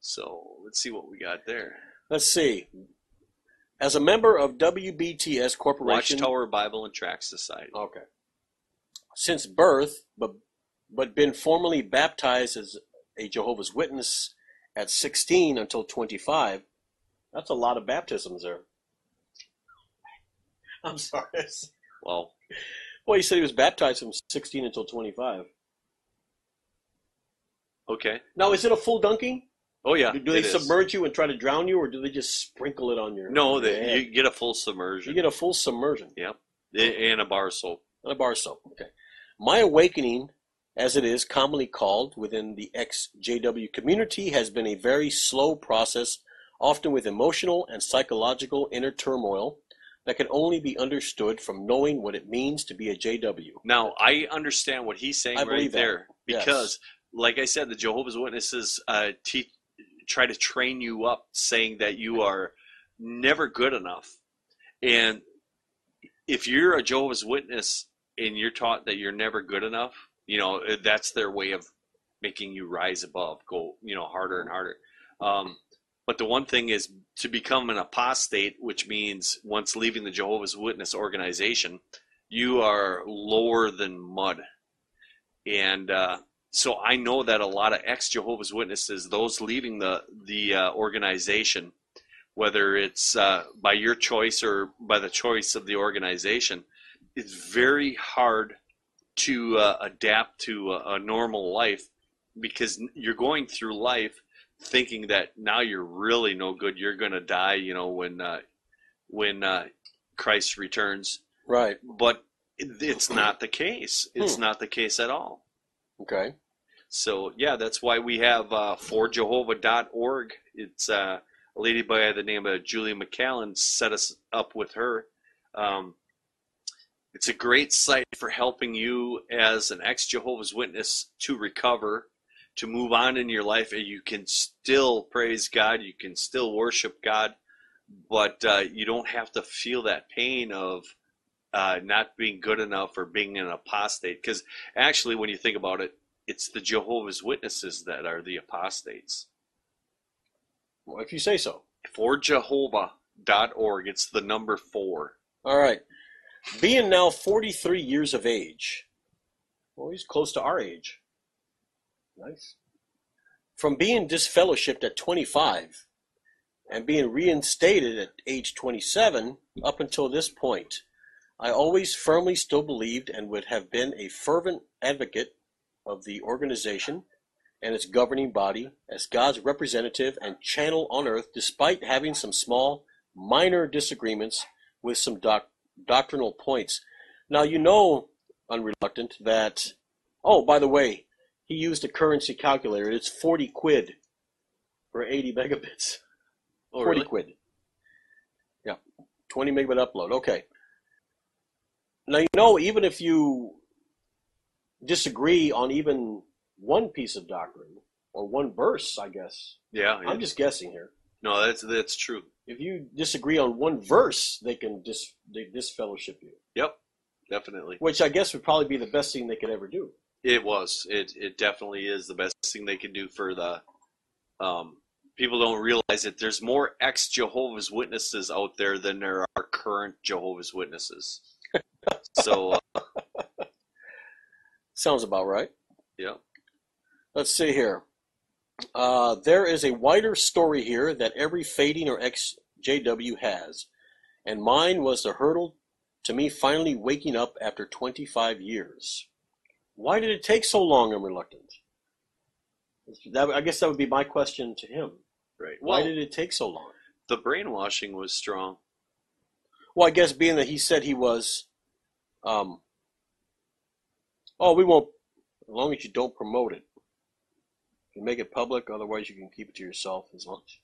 So let's see what we got there. Let's see. As a member of W B T S Corporation, Watchtower Bible and Tract Society. Okay. Since birth, but but been formally baptized as a Jehovah's Witness at sixteen until twenty-five. That's a lot of baptisms there. I'm sorry. Well, well, you said he was baptized from sixteen until twenty-five. Okay. Now, is it a full dunking? Oh yeah. Do, do they submerge is. you and try to drown you, or do they just sprinkle it on your? No, they, your you get a full submersion. You get a full submersion. Yep, and a bar soap. And a bar soap. Okay. My awakening, as it is commonly called within the ex-J W community, has been a very slow process, often with emotional and psychological inner turmoil that can only be understood from knowing what it means to be a J W. Now, I understand what he's saying I right there. That. Because, yes. like I said, the Jehovah's Witnesses uh, te- try to train you up, saying that you are never good enough. And if you're a Jehovah's Witness and you're taught that you're never good enough, you know, that's their way of making you rise above, go, you know, harder and harder. Um, but the one thing is to become an apostate, which means once leaving the Jehovah's Witness organization, you are lower than mud. And uh, so I know that a lot of ex-Jehovah's Witnesses, those leaving the, the uh, organization, whether it's uh, by your choice or by the choice of the organization, it's very hard to uh, adapt to a, a normal life, because you're going through life thinking that now you're really no good, you're gonna die, you know, when uh, when uh, Christ returns, right? But it, it's not the case. It's hmm. not the case at all. Okay. So yeah, that's why we have uh, for jehovah dot org. It's uh, a lady by the name of Julia McCallen set us up with her. Um, It's a great site for helping you as an ex-Jehovah's Witness to recover, to move on in your life, and you can still praise God, you can still worship God, but uh, you don't have to feel that pain of uh, not being good enough or being an apostate. Because actually, when you think about it, it's the Jehovah's Witnesses that are the apostates. Well, if you say so. for jehovah dot org, it's the number four. All right. Being now forty-three years of age, well, he's close to our age. Nice. From being disfellowshipped at twenty-five and being reinstated at age twenty-seven up until this point, I always firmly still believed and would have been a fervent advocate of the organization and its governing body as God's representative and channel on earth, despite having some small, minor disagreements with some doctors. Doctrinal points. Now, you know, unreluctant, that, oh, by the way, he used a currency calculator. It's forty quid for eighty megabits. Oh, forty really? Quid. Yeah. twenty megabit upload. Okay. Now, you know, even if you disagree on even one piece of doctrine or one verse, I guess. Yeah. I'm just guessing here. No, that's that's true. If you disagree on one verse, they can dis they disfellowship you. Yep, definitely. Which I guess would probably be the best thing they could ever do. It was. It it definitely is the best thing they could do for the. Um, people don't realize that there's more ex-Jehovah's Witnesses out there than there are current Jehovah's Witnesses. So. Uh, Sounds about right. Yeah. Let's see here. Uh, there is a wider story here that every fading or ex-J W has, and mine was the hurdle to me finally waking up after twenty-five years. Why did it take so long? I'm reluctant. That, I guess that would be my question to him. Right. Why well, did it take so long? The brainwashing was strong. Well, I guess being that he said he was, um, oh, we won't, as long as you don't promote it. You make it public, otherwise you can keep it to yourself as long as.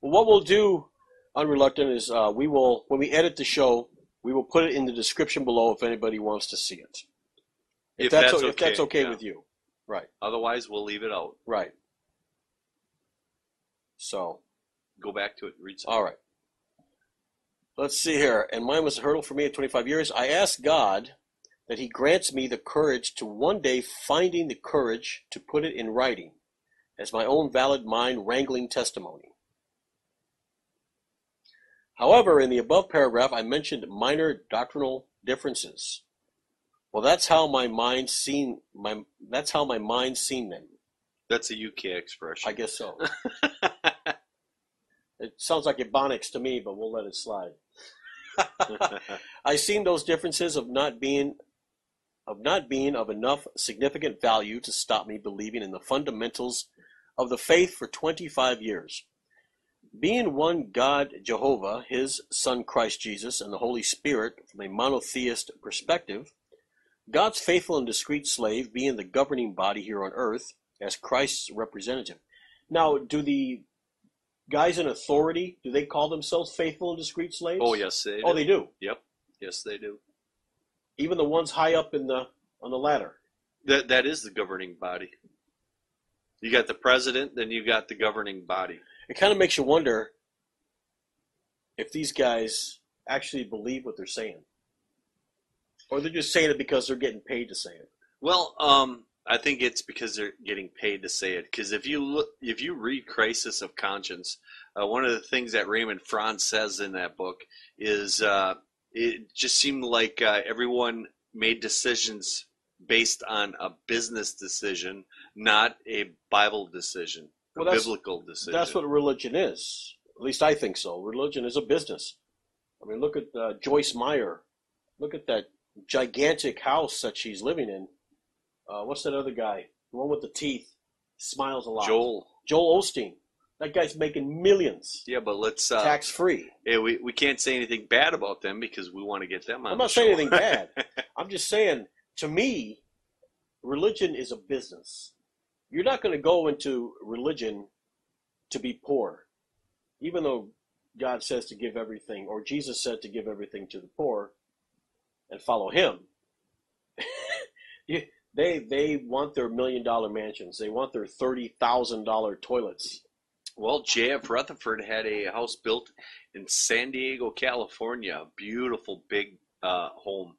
Well, what we'll do, Unreluctant, is uh, we will, when we edit the show, we will put it in the description below if anybody wants to see it. If, if that's, that's okay, if that's okay yeah. with you, right? Otherwise, we'll leave it out. Right. So, go back to it. Read something. All right. Let's see here. And mine was a hurdle for me at twenty-five years. I asked God that he grants me the courage to one day finding the courage to put it in writing as my own valid mind wrangling testimony. However, in the above paragraph, I mentioned minor doctrinal differences. Well, that's how my mind seen my that's how my mind seen them. That's a U K expression. I guess so. It sounds like Ebonics to me, but we'll let it slide. I seen those differences of not being of not being of enough significant value to stop me believing in the fundamentals of the faith for twenty-five years. Being one God, Jehovah, his Son Christ Jesus, and the Holy Spirit from a monotheist perspective, God's faithful and discreet slave being the governing body here on earth as Christ's representative. Now, do the guys in authority, do they call themselves faithful and discreet slaves? Oh, yes, they do. Oh, they do? Yep. Yes, they do. Even the ones high up in the on the ladder? That, that is the governing body. You got the president, then you got the governing body. It kind of makes you wonder if these guys actually believe what they're saying. Or they're just saying it because they're getting paid to say it. Well, um, I think it's because they're getting paid to say it. Because if you look, if you read Crisis of Conscience, uh, one of the things that Raymond Franz says in that book is uh, it just seemed like uh, everyone made decisions based on a business decision, not a Bible decision. Well, biblical decision. That's what religion is. At least I think so. Religion is a business. I mean, look at uh, Joyce Meyer. Look at that gigantic house that she's living in. Uh, what's that other guy? The one with the teeth. Smiles a lot. Joel. Joel Osteen. That guy's making millions. Yeah, but let's... Uh, tax-free. Yeah, we, we can't say anything bad about them because we want to get them on I'm not the saying anything bad. I'm just saying, to me, religion is a business. You're not going to go into religion to be poor, even though God says to give everything, or Jesus said to give everything to the poor and follow him. they they want their million-dollar mansions. They want their thirty thousand dollar toilets. Well, J F Rutherford had a house built in San Diego, California, a beautiful big uh, home.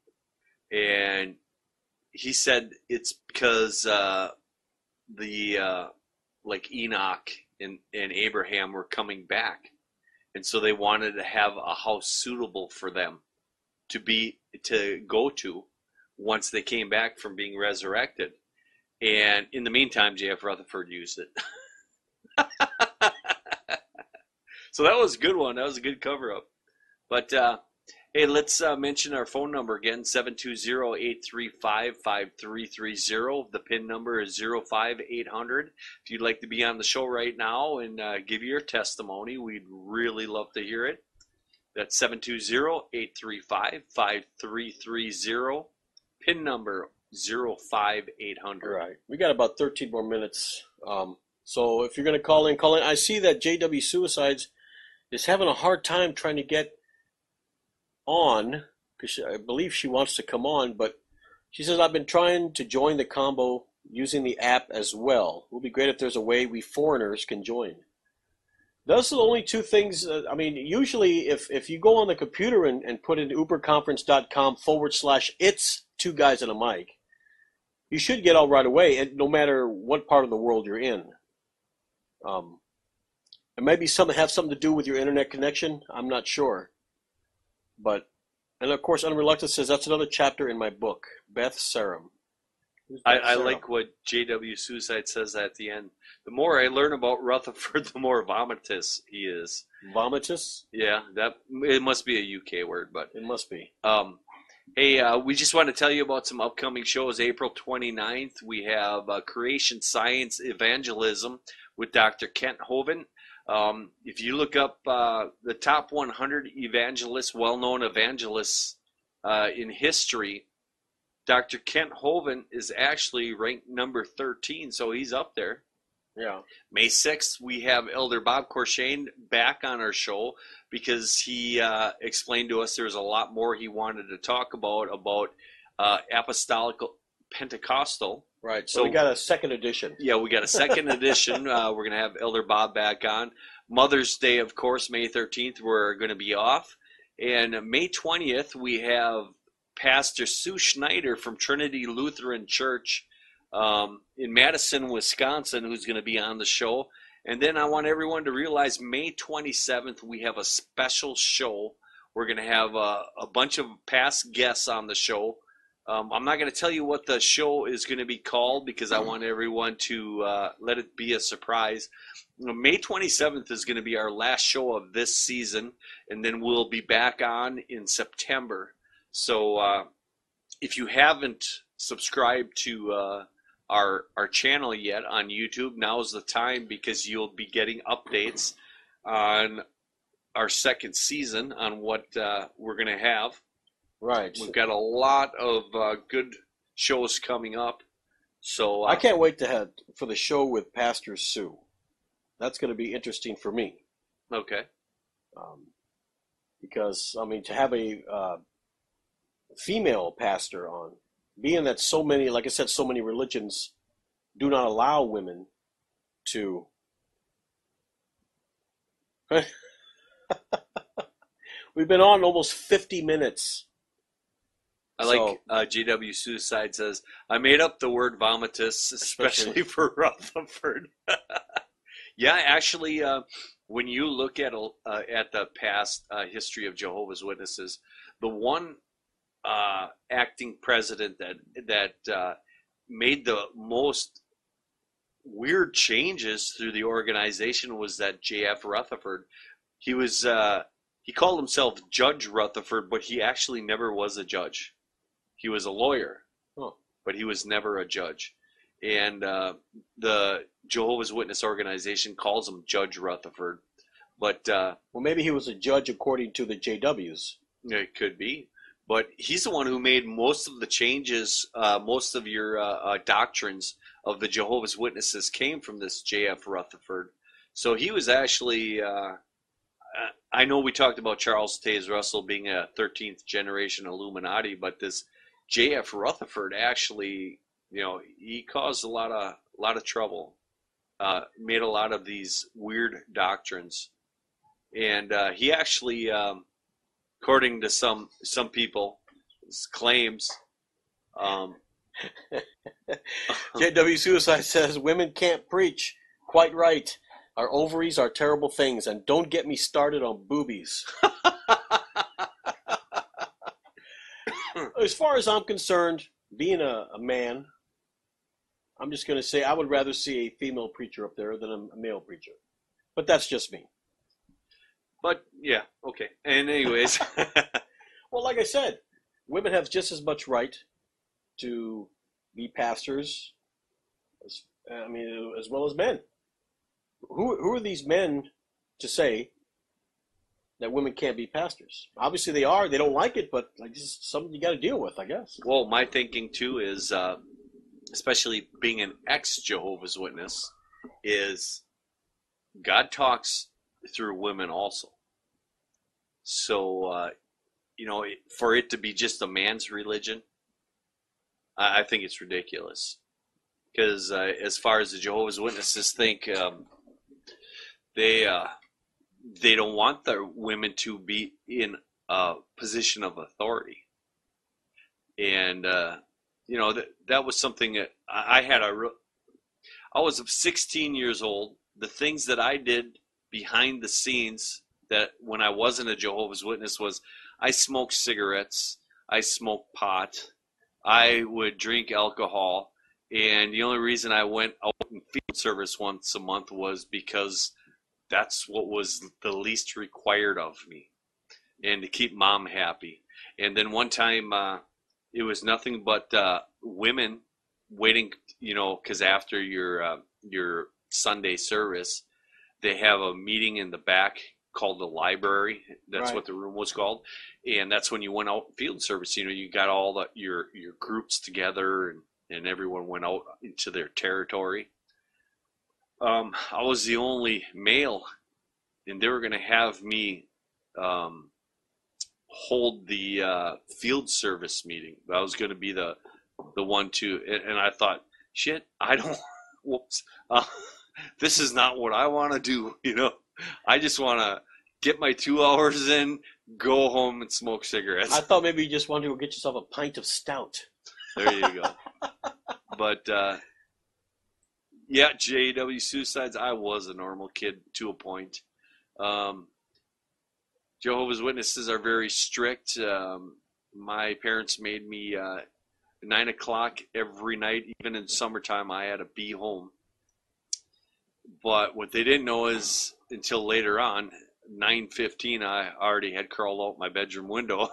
And he said it's because... Uh, the uh like Enoch and, and Abraham were coming back, and so they wanted to have a house suitable for them to be to go to once they came back from being resurrected. And in the meantime, J F Rutherford used it. So that was a good one. That was a good cover-up. But uh hey, let's uh, mention our phone number again, seven two zero, eight three five, five three three zero. The PIN number is zero five eight hundred. If you'd like to be on the show right now and uh, give your testimony, we'd really love to hear it. That's seven two zero, eight three five, five three three zero, PIN number zero five eight hundred. All right. We got about thirteen more minutes. Um, so if you're going to call in, call in. I see that J W Suicides is having a hard time trying to get on, because I believe she wants to come on, but she says, I've been trying to join the combo using the app as well. It would be great if there's a way we foreigners can join. Those are the only two things. Uh, I mean, usually if, if you go on the computer and, and put in uberconference.com forward slash it's two guys and a mic, you should get out right away, and no matter what part of the world you're in. Um, it may be something, have something to do with your internet connection. I'm not sure. But, and of course, Unreluctant says, that's another chapter in my book, Beth Sarum. Beth I, I Sarum? Like what J W Suicide says at the end. The more I learn about Rutherford, the more vomitous he is. Vomitous? Yeah, that it must be a U K word, but. It must be. Um, hey, uh, we just want to tell you about some upcoming shows. April twenty-ninth, we have uh, Creation Science Evangelism with Doctor Kent Hovind. Um, if you look up uh, the top one hundred evangelists, well-known evangelists uh, in history, Doctor Kent Hovind is actually ranked number thirteen, so he's up there. Yeah. May sixth, we have Elder Bob Corshane back on our show because he uh, explained to us there's a lot more he wanted to talk about, about uh, apostolic Pentecostal. Right, so, so we got a second edition. Yeah, we got a second edition. Uh, we're going to have Elder Bob back on. Mother's Day, of course, May thirteenth, we're going to be off. And May twentieth, we have Pastor Sue Schneider from Trinity Lutheran Church um, in Madison, Wisconsin, who's going to be on the show. And then I want everyone to realize May twenty-seventh, we have a special show. We're going to have a, a bunch of past guests on the show. Um, I'm not going to tell you what the show is going to be called because I want everyone to uh, let it be a surprise. May twenty-seventh is going to be our last show of this season, and then we'll be back on in September. So uh, if you haven't subscribed to uh, our our channel yet on YouTube, now's the time, because you'll be getting updates on our second season on what uh, we're going to have. Right. We've got a lot of uh, good shows coming up. So uh, I can't wait to have for the show with Pastor Sue. That's going to be interesting for me. Okay. Um, because, I mean, to have a uh, female pastor on, being that so many, like I said, so many religions do not allow women to... We've been on almost fifty minutes. I like so, uh, G W Suicide says, I made up the word vomitus, especially for Rutherford. Yeah, actually, uh, when you look at uh, at the past uh, history of Jehovah's Witnesses, the one uh, acting president that that uh, made the most weird changes through the organization was that J F Rutherford. He was uh, he called himself Judge Rutherford, but he actually never was a judge. He was a lawyer, huh. But he was never a judge. And uh, the Jehovah's Witness organization calls him Judge Rutherford, but uh, well, maybe he was a judge according to the J Ws. It could be, but he's the one who made most of the changes. Uh, most of your uh, uh, doctrines of the Jehovah's Witnesses came from this J F Rutherford. So he was actually. Uh, I know we talked about Charles Taze Russell being a thirteenth generation Illuminati, but this J F Rutherford actually. You know, he caused a lot of a lot of trouble, uh, made a lot of these weird doctrines, and uh, he actually, um, according to some some people, his claims. Um, J W Suicide says women can't preach. Quite right. Our ovaries are terrible things, and don't get me started on boobies. As far as I'm concerned, being a, a man. I'm just going to say I would rather see a female preacher up there than a male preacher. But that's just me. But, yeah, okay. And anyways. Well, like I said, women have just as much right to be pastors, as, I mean, as well as men. Who, who are these men to say that women can't be pastors? Obviously they are. They don't like it, but like, this is something you got to deal with, I guess. Well, my thinking, too, is... Uh... especially being an ex-Jehovah's Witness, is God talks through women also. So, uh, you know, for it to be just a man's religion, I think it's ridiculous. Because uh, as far as the Jehovah's Witnesses think, um, they uh, they don't want their women to be in a position of authority. And... Uh, You know, that, that was something that I had a real, I was sixteen years old. The things that I did behind the scenes that when I wasn't a Jehovah's Witness was I smoked cigarettes, I smoked pot, I would drink alcohol. And the only reason I went out in field service once a month was because that's what was the least required of me, and to keep mom happy. And then one time, uh, it was nothing but uh, women waiting, you know, because after your uh, your Sunday service, they have a meeting in the back called the library. That's right. What the room was called, and that's when you went out field service. You know, you got all the, your your groups together, and, and everyone went out into their territory. Um, I was the only male, and they were going to have me. Um, hold the uh, field service meeting. I was going to be the the one to, and, and I thought, shit, I don't, whoops, uh, this is not what I want to do, you know. I just want to get my two hours in, go home and smoke cigarettes. I thought maybe you just wanted to get yourself a pint of stout. There you go. But, uh, yeah, J W Suicides, I was a normal kid to a point. Um, Jehovah's Witnesses are very strict. Um, my parents made me uh, nine o'clock every night. Even in summertime, I had to be home. But what they didn't know is, until later on, nine fifteen, I already had crawled out my bedroom window,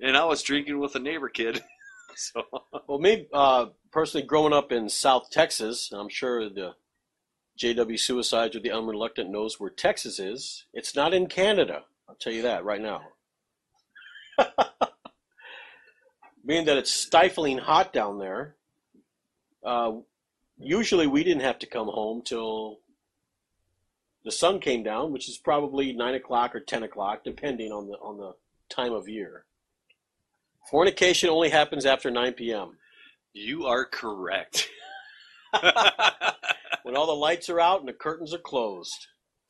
and I was drinking with a neighbor kid. So, well, maybe uh, personally, growing up in South Texas, I'm sure the J W Suicides or the Unreluctant knows where Texas is. It's not in Canada. I'll tell you that right now. Being that it's stifling hot down there, uh, usually we didn't have to come home till the sun came down, which is probably nine o'clock or ten o'clock, depending on the on the time of year. Fornication only happens after nine p m You are correct. When all the lights are out and the curtains are closed.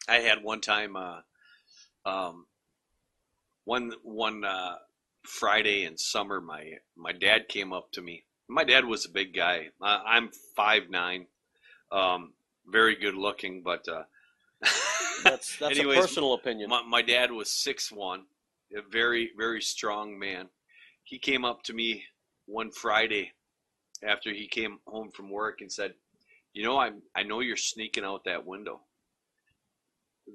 I had one time, uh, um, one one uh, Friday in summer, my my dad came up to me. My dad was a big guy. I, I'm five nine, um, very good looking, but uh, that's that's anyways, a personal opinion. My, my dad was six one, a very very strong man. He came up to me one Friday after he came home from work and said, you know, I I know you're sneaking out that window,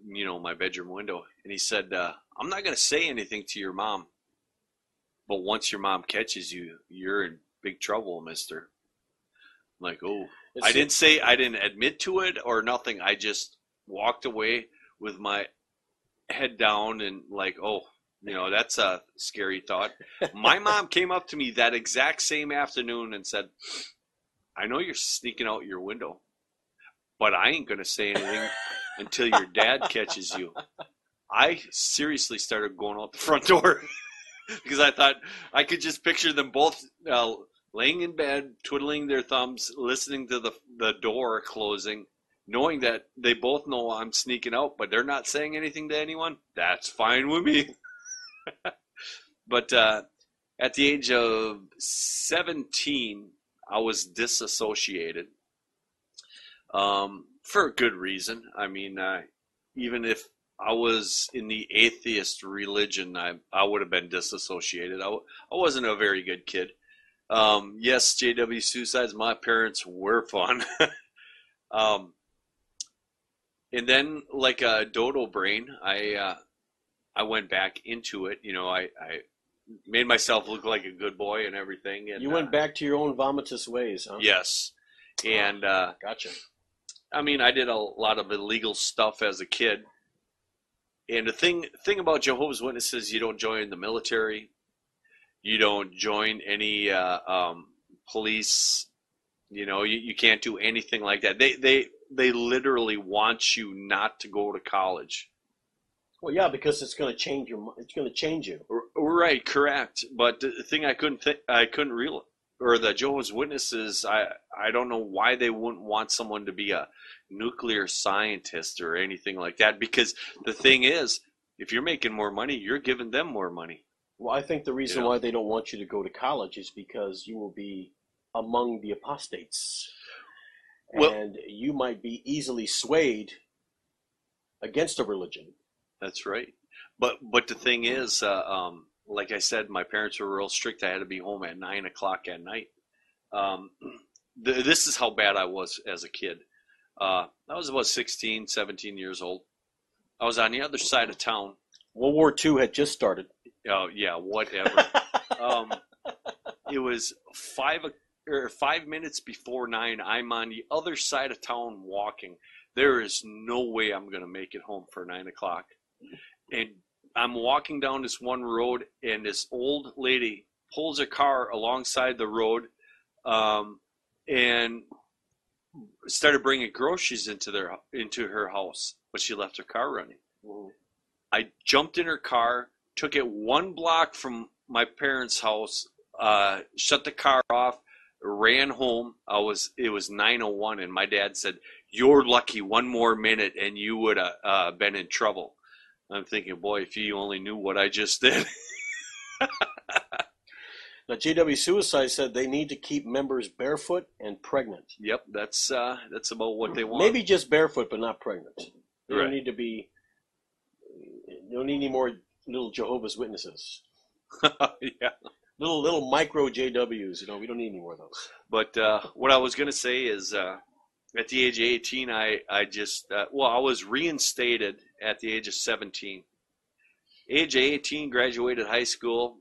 you know, my bedroom window. And he said, uh, I'm not going to say anything to your mom, but once your mom catches you, you're in big trouble, mister. I'm like, oh, it's I didn't say, I didn't admit to it or nothing. I just walked away with my head down and like, oh, you know, that's a scary thought. My mom came up to me that exact same afternoon and said, I know you're sneaking out your window, but I ain't going to say anything until your dad catches you. I seriously started going out the front door because I thought I could just picture them both uh, laying in bed, twiddling their thumbs, listening to the, the door closing, knowing that they both know I'm sneaking out, but they're not saying anything to anyone. That's fine with me. But uh, at the age of seventeen, I was disassociated um, for a good reason. I mean, uh, even if I was in the atheist religion, I, I would have been disassociated. I, I wasn't a very good kid. Um, yes, J W Suicides, my parents were fun. um, and then, like a dodo brain, I... Uh, I went back into it, you know, I, I made myself look like a good boy and everything. And, you went uh, back to your own vomitous ways, huh? Yes. And uh, gotcha. I mean, I did a lot of illegal stuff as a kid. And the thing, thing about Jehovah's Witnesses, you don't join the military. You don't join any uh, um, police. You know, you, you can't do anything like that. They, they, they literally want you not to go to college. Well, yeah, because it's going to change your. It's going to change you. Right, correct. But the thing I couldn't think, I couldn't realize, or the Jehovah's Witnesses, I I don't know why they wouldn't want someone to be a nuclear scientist or anything like that. Because the thing is, if you're making more money, you're giving them more money. Well, I think the reason you know? why they don't want you to go to college is because you will be among the apostates, well, and you might be easily swayed against a religion. That's right. But but the thing is, uh, um, like I said, my parents were real strict. I had to be home at nine o'clock at night. Um, th this is how bad I was as a kid. Uh, I was about sixteen, seventeen years old. I was on the other side of town. World War Two had just started. Oh, yeah, whatever. um, it was five, or five minutes before nine. I'm on the other side of town walking. There is no way I'm going to make it home for nine o'clock. And I'm walking down this one road, and this old lady pulls her car alongside the road um, and started bringing groceries into their into her house, but she left her car running. Whoa. I jumped in her car, took it one block from my parents' house, uh, shut the car off, ran home. I was it was nine oh one, and my dad said, "You're lucky. One more minute, and you would have uh, been in trouble." I'm thinking, boy, if you only knew what I just did. Now, J W Suicide said they need to keep members barefoot and pregnant. Yep, that's uh, that's about what they want. Maybe just barefoot, but not pregnant. They right. don't need to be. You don't need any more little Jehovah's Witnesses. Yeah, little little micro J Ws. You know, we don't need any more of those. But uh, what I was gonna say is, uh, at the age of eighteen, I, I just, uh, well, I was reinstated at the age of seventeen. Age of eighteen, graduated high school.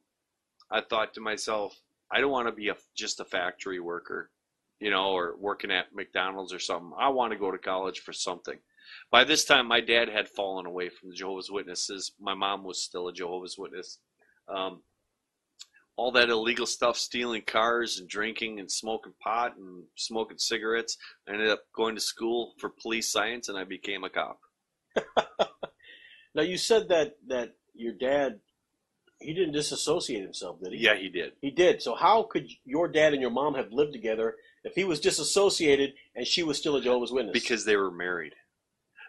I thought to myself, I don't want to be a, just a factory worker. you know, or working at McDonald's or something. I want to go to college for something. By this time, my dad had fallen away from the Jehovah's Witnesses. My mom was still a Jehovah's Witness. Um, all that illegal stuff, stealing cars and drinking and smoking pot and smoking cigarettes. I ended up going to school for police science, and I became a cop. Now, you said that, that your dad, he didn't disassociate himself, did he? Yeah, he did. He did. So how could your dad and your mom have lived together if he was disassociated and she was still a Jehovah's Witness? Because they were married.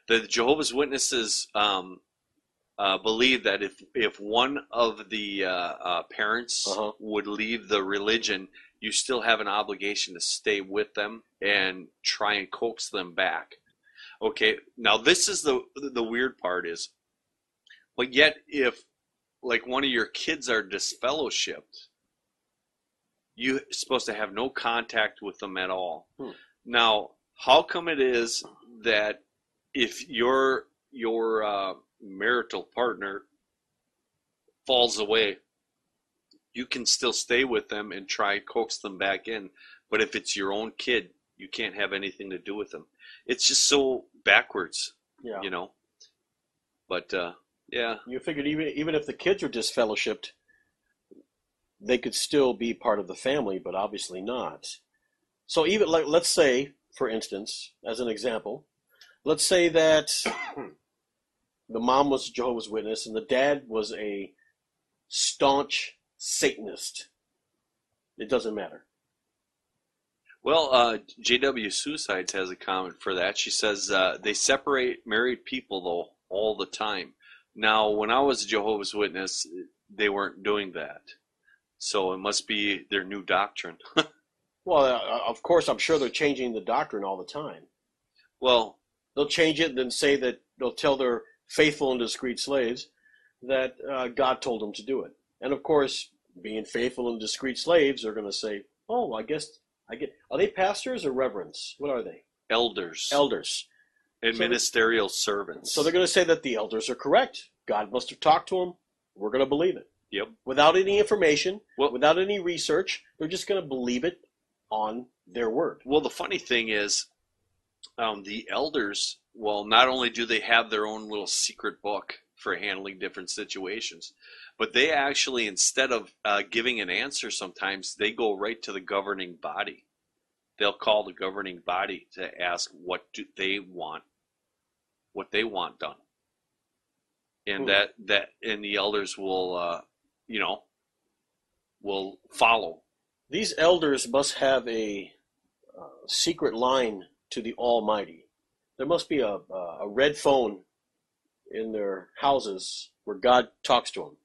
The Jehovah's Witnesses um, uh, believe that if if one of the uh, uh, parents uh-huh. would leave the religion, you still have an obligation to stay with them and try and coax them back. Okay, now this is the the weird part is, but yet if like one of your kids are disfellowshipped, you're supposed to have no contact with them at all. Hmm. Now, how come it is that if your your uh, marital partner falls away, you can still stay with them and try and coax them back in, but if it's your own kid, you can't have anything to do with them? It's just so backwards, yeah. you know. But uh, yeah, you figured even even if the kids were disfellowshipped, they could still be part of the family, but obviously not. So even like, let's say, for instance, as an example. Let's say that the mom was a Jehovah's Witness and the dad was a staunch Satanist. It doesn't matter. Well, uh, J W Suicides has a comment for that. She says, uh, they separate married people, though, all the time. Now, when I was a Jehovah's Witness, they weren't doing that. So it must be their new doctrine. Well, uh, of course, I'm sure they're changing the doctrine all the time. Well... They'll change it and then say that they'll tell their faithful and discreet slaves that uh, God told them to do it. And of course, being faithful and discreet slaves are going to say, oh, I guess I get, are they pastors or reverends? What are they? Elders. Elders. And so ministerial they, servants. So they're going to say that the elders are correct. God must have talked to them. We're going to believe it. Yep. Without any information, well, without any research, they're just going to believe it on their word. Well, the funny thing is, Um, the elders, well, not only do they have their own little secret book for handling different situations, but they actually, instead of uh, giving an answer sometimes, they go right to the governing body. They'll call the governing body to ask what do they want, what they want done. And Ooh. that, that, and the elders will, uh, you know, will follow. These elders must have a uh, secret line to the Almighty. There must be a, uh, a red phone in their houses where God talks to them.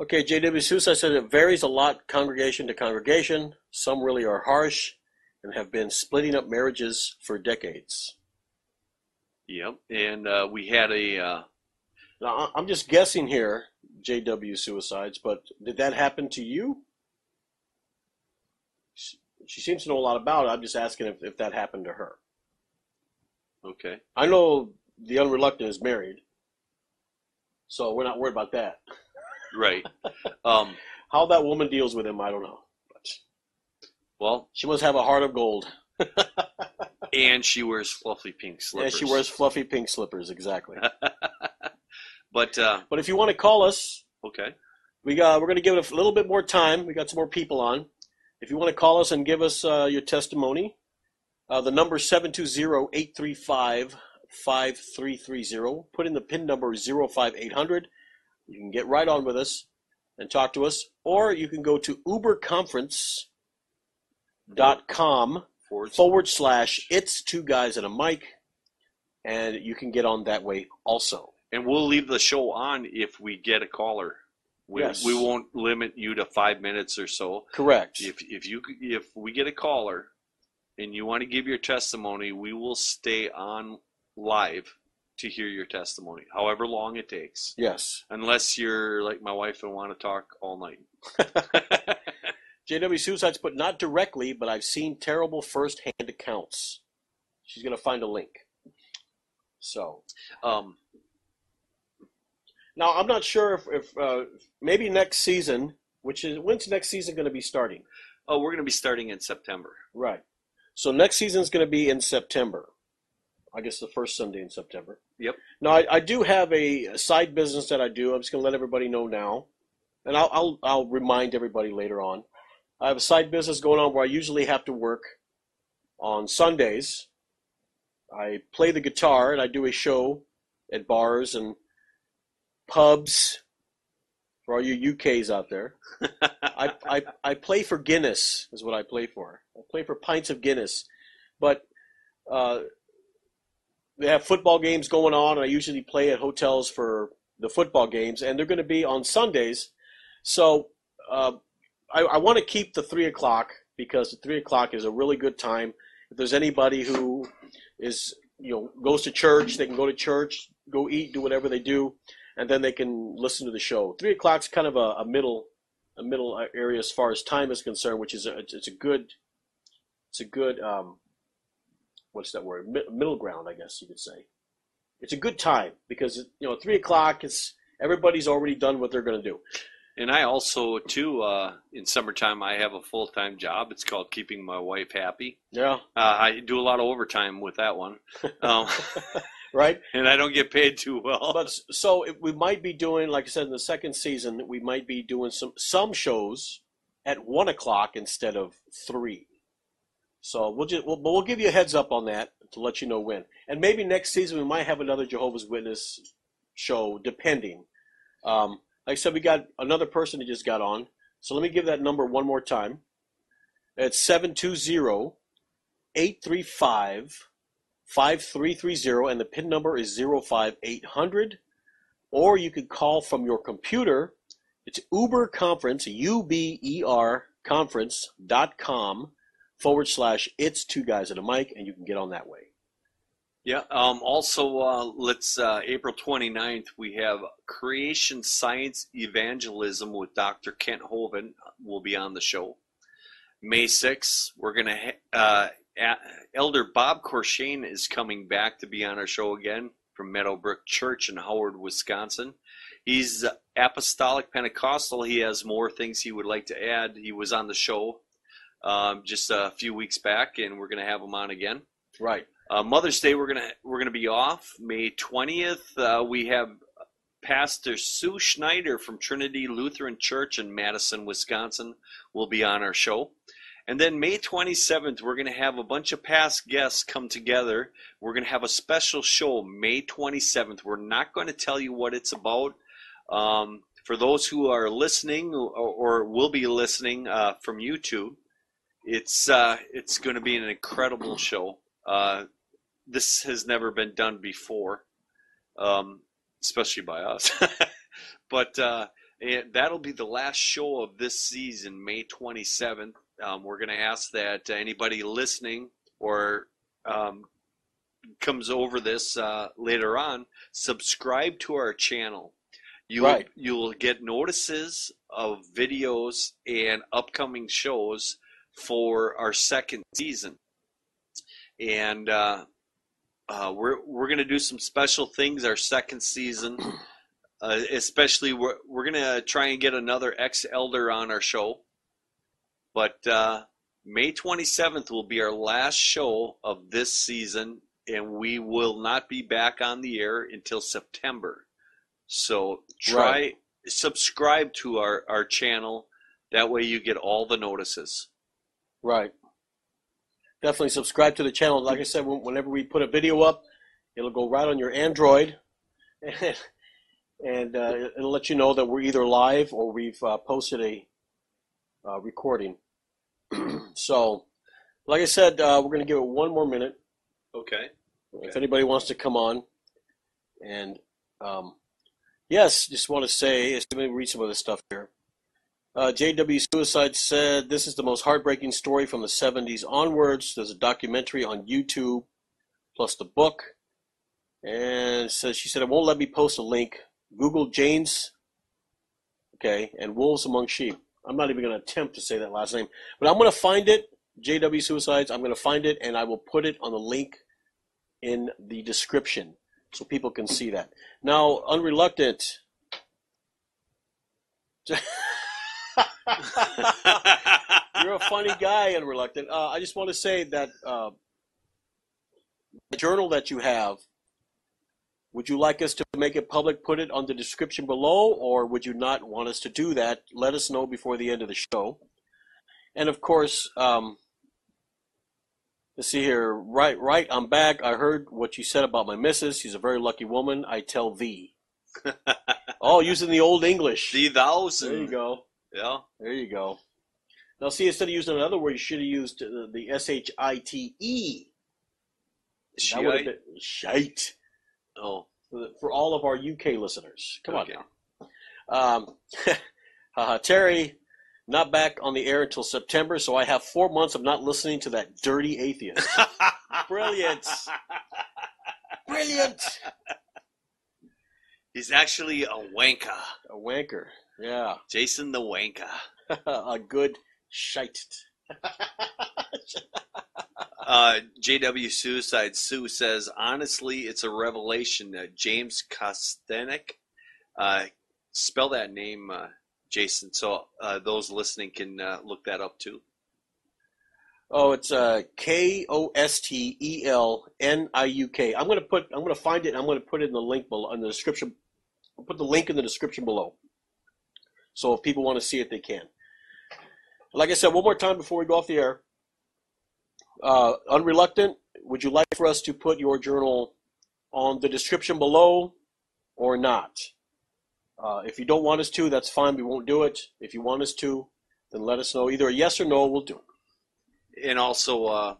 Okay, J W Sousa said it varies a lot congregation to congregation. Some really are harsh and have been splitting up marriages for decades. Yep, and uh, we had a... Uh... Now, I'm just guessing here, J W Suicides, but did that happen to you? She seems to know a lot about it. I'm just asking if, if that happened to her. Okay. I know the unreluctant is married, so we're not worried about that. Right. Um, How that woman deals with him, I don't know. But, well, she must have a heart of gold. And she wears fluffy pink slippers. Yeah, she wears fluffy pink slippers, exactly. But uh, but if you want to call us, okay, we got we're going to give it a little bit more time. We got some more people on. If you want to call us and give us uh, your testimony, uh, the number is seven two zero, eight three five, five three three zero. Put in the PIN number zero five eight hundred. You can get right on with us and talk to us. Or you can go to uberconference dot com forward slash it's two guys and a mic, and you can get on that way also. And we'll leave the show on if we get a caller. We, yes. we won't limit you to five minutes or so. Correct. If if you if we get a caller and you want to give your testimony, we will stay on live to hear your testimony, however long it takes. Yes. Unless you're like my wife and want to talk all night. J W Suicides put not directly, but I've seen terrible first-hand accounts. She's going to find a link. So. Um. Now, I'm not sure if, if uh, maybe next season, which is, when's next season going to be starting? Oh, we're going to be starting in September. Right. So next season's going to be in September. I guess the first Sunday in September. Yep. Now, I, I do have a side business that I do. I'm just going to let everybody know now, and I'll, I'll, I'll remind everybody later on. I have a side business going on where I usually have to work on Sundays. I play the guitar, and I do a show at bars and pubs for all you U Ks out there. I, I, I play for Guinness is what I play for. I play for pints of Guinness. But uh, they have football games going on, and I usually play at hotels for the football games, and they're going to be on Sundays. So uh, I, I want to keep the three o'clock because the three o'clock is a really good time. If there's anybody who is, you know, goes to church, they can go to church, go eat, do whatever they do, and then they can listen to the show. Three o'clock's kind of a, a middle, a middle area as far as time is concerned, which is a, it's a good, it's a good, um, what's that word? Mid- middle ground, I guess you could say. It's a good time because, you know, three o'clock is everybody's already done what they're going to do. And I also, too, uh, in summertime, I have a full-time job. It's called keeping my wife happy. Yeah. Uh, I do a lot of overtime with that one. Um, right. And I don't get paid too well. But so it, we might be doing, like I said, in the second season, we might be doing some, some shows at one o'clock instead of three. So we'll just, we'll, but we'll give you a heads up on that to let you know when. And maybe next season we might have another Jehovah's Witness show, depending. Um Like I said, we got another person that just got on. So let me give that number one more time. It's seven two zero, eight three five, five three three zero, and the PIN number is zero five eight hundred. Or you could call from your computer. It's Uber Conference, U B E R conference dot com forward slash it's two guys at a mic, and you can get on that way. Yeah, um, also, uh, let's uh, April twenty-ninth, we have Creation Science Evangelism with Doctor Kent Hovind will be on the show. May sixth, we're going to, ha- uh, Elder Bob Corshane is coming back to be on our show again from Meadowbrook Church in Howard, Wisconsin. He's apostolic Pentecostal. He has more things he would like to add. He was on the show um, just a few weeks back, and we're going to have him on again. Right. Uh, Mother's Day, we're gonna we're gonna be off May twentieth. Uh, we have Pastor Sue Schneider from Trinity Lutheran Church in Madison, Wisconsin, will be on our show. And then May twenty-seventh, we're gonna have a bunch of past guests come together. We're gonna have a special show May twenty-seventh. We're not going to tell you what it's about. Um, for those who are listening or, or will be listening uh, from YouTube, it's uh, it's going to be an incredible show. Uh, This has never been done before, um, especially by us. But uh, it, that'll be the last show of this season, May twenty-seventh. Um, we're going to ask that anybody listening or um, comes over this uh, later on, subscribe to our channel. You right. You'll get notices of videos and upcoming shows for our second season. And uh, uh, we're we're gonna do some special things our second season, uh, especially we're we're gonna try and get another ex-elder on our show. But uh, May twenty-seventh will be our last show of this season, and we will not be back on the air until September. So try right. subscribe to our, our channel. That way you get all the notices. Right. Definitely subscribe to the channel. Like I said, whenever we put a video up, it'll go right on your Android, and, and uh, it'll let you know that we're either live or we've uh, posted a uh, recording. So, like I said, uh, we're going to give it one more minute. Okay. okay. If anybody wants to come on. And, um, yes, just want to say, let me read some of this stuff here. Uh, J W Suicide said, this is the most heartbreaking story from the seventies onwards. There's a documentary on YouTube, plus the book. And so she said, it won't let me post a link. Google James, okay, and Wolves Among Sheep. I'm not even going to attempt to say that last name. But I'm going to find it, J W Suicides. I'm going to find it, and I will put it on the link in the description so people can see that. Now, Unreluctant. You're a funny guy and reluctant. Uh, I just want to say that uh, the journal that you have, would you like us to make it public, put it on the description below, or would you not want us to do that? Let us know before the end of the show. And of course, um, let's see here. Right, right, I'm back. I heard what you said about my missus. She's a very lucky woman. I tell thee. Oh, using the old English. Thee thous. There you go. Yeah. There you go. Now, see, instead of using another word, you should have used uh, the S H I T E. Shite. That would have been, shite. Oh, for all of our U K listeners. Come okay. on now. Um, uh, Terry, not back on the air until September, so I have four months of not listening to that dirty atheist. Brilliant. Brilliant. He's actually a wanker. A wanker, yeah. Jason the wanker. A good shite. uh, J W Suicide Sue says, honestly, it's a revelation. Uh, James Kostelniuk, uh, spell that name, uh, Jason, so uh, those listening can uh, look that up too. Oh, it's uh, K O S T E L N I U K. I'm gonna put, I'm gonna find it. And I'm gonna put it in the link below, in the description. I'll put the link in the description below. So if people want to see it, they can. Like I said, one more time before we go off the air. Uh, Unreluctant, would you like for us to put your journal on the description below or not? Uh, if you don't want us to, that's fine. We won't do it. If you want us to, then let us know. Either a yes or no, we'll do it. And also, uh,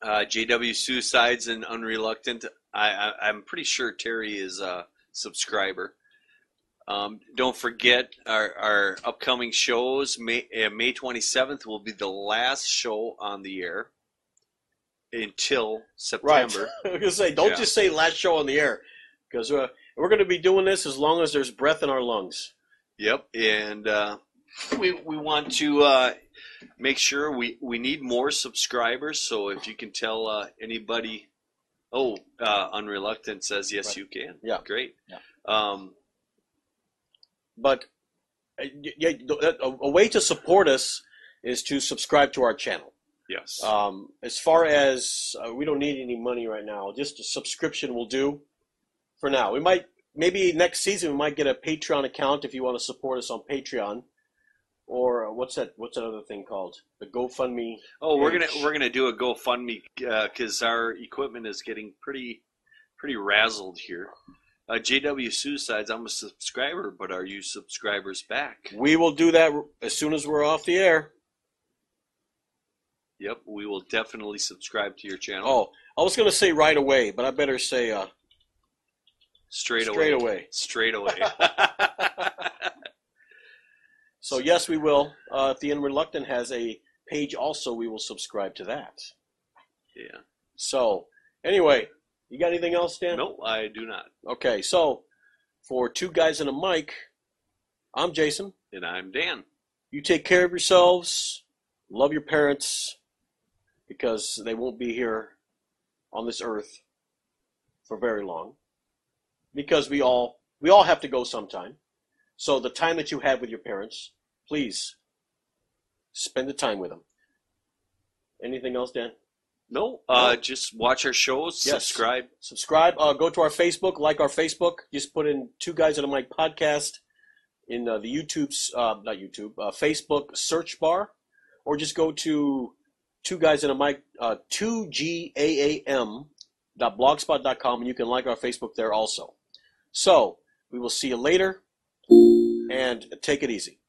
uh, J W Suicides and Unreluctant, I, I, I'm pretty sure Terry is a subscriber. Um, don't forget our, our upcoming shows. May, uh, May twenty-seventh will be the last show on the air until September. Right. I was going to say, don't yeah. just say last show on the air, because uh, we're going to be doing this as long as there's breath in our lungs. Yep, and uh, we, we want to uh, make sure we, we need more subscribers, so if you can tell uh, anybody, oh, uh, Unreluctant says, yes, right. you can. Yeah. Great. Yeah. Um, But a way to support us is to subscribe to our channel. Yes. Um, as far as uh, we don't need any money right now, just a subscription will do for now. We might, maybe next season, we might get a Patreon account if you want to support us on Patreon, or what's that? What's that other thing called? The GoFundMe. Oh, we're gonna we're gonna do a GoFundMe because uh, our equipment is getting pretty pretty razzled here. Uh, J W Suicides, I'm a subscriber, but are you subscribers back? We will do that as soon as we're off the air. Yep, we will definitely subscribe to your channel. Oh, I was going to say right away, but I better say uh, straight, straight away. Straight away. Straight away. So, yes, we will. Uh, if the Unreluctant has a page also, we will subscribe to that. Yeah. So, anyway... You got anything else, Dan? No, I do not. Okay, so for Two Guys and a Mic, I'm Jason. And I'm Dan. You take care of yourselves. Love your parents, because they won't be here on this earth for very long, because we all we all have to go sometime. So the time that you have with your parents, please spend the time with them. Anything else, Dan? No, uh, no, just watch our shows, yes. subscribe. Subscribe, uh, go to our Facebook, like our Facebook. Just put in Two Guys on a Mic Podcast in uh, the YouTube's, uh, not YouTube, uh, Facebook search bar. Or just go to Two Guys on a Mic, uh, two G A A M dot blogspot dot com, and you can like our Facebook there also. So, we will see you later, and take it easy.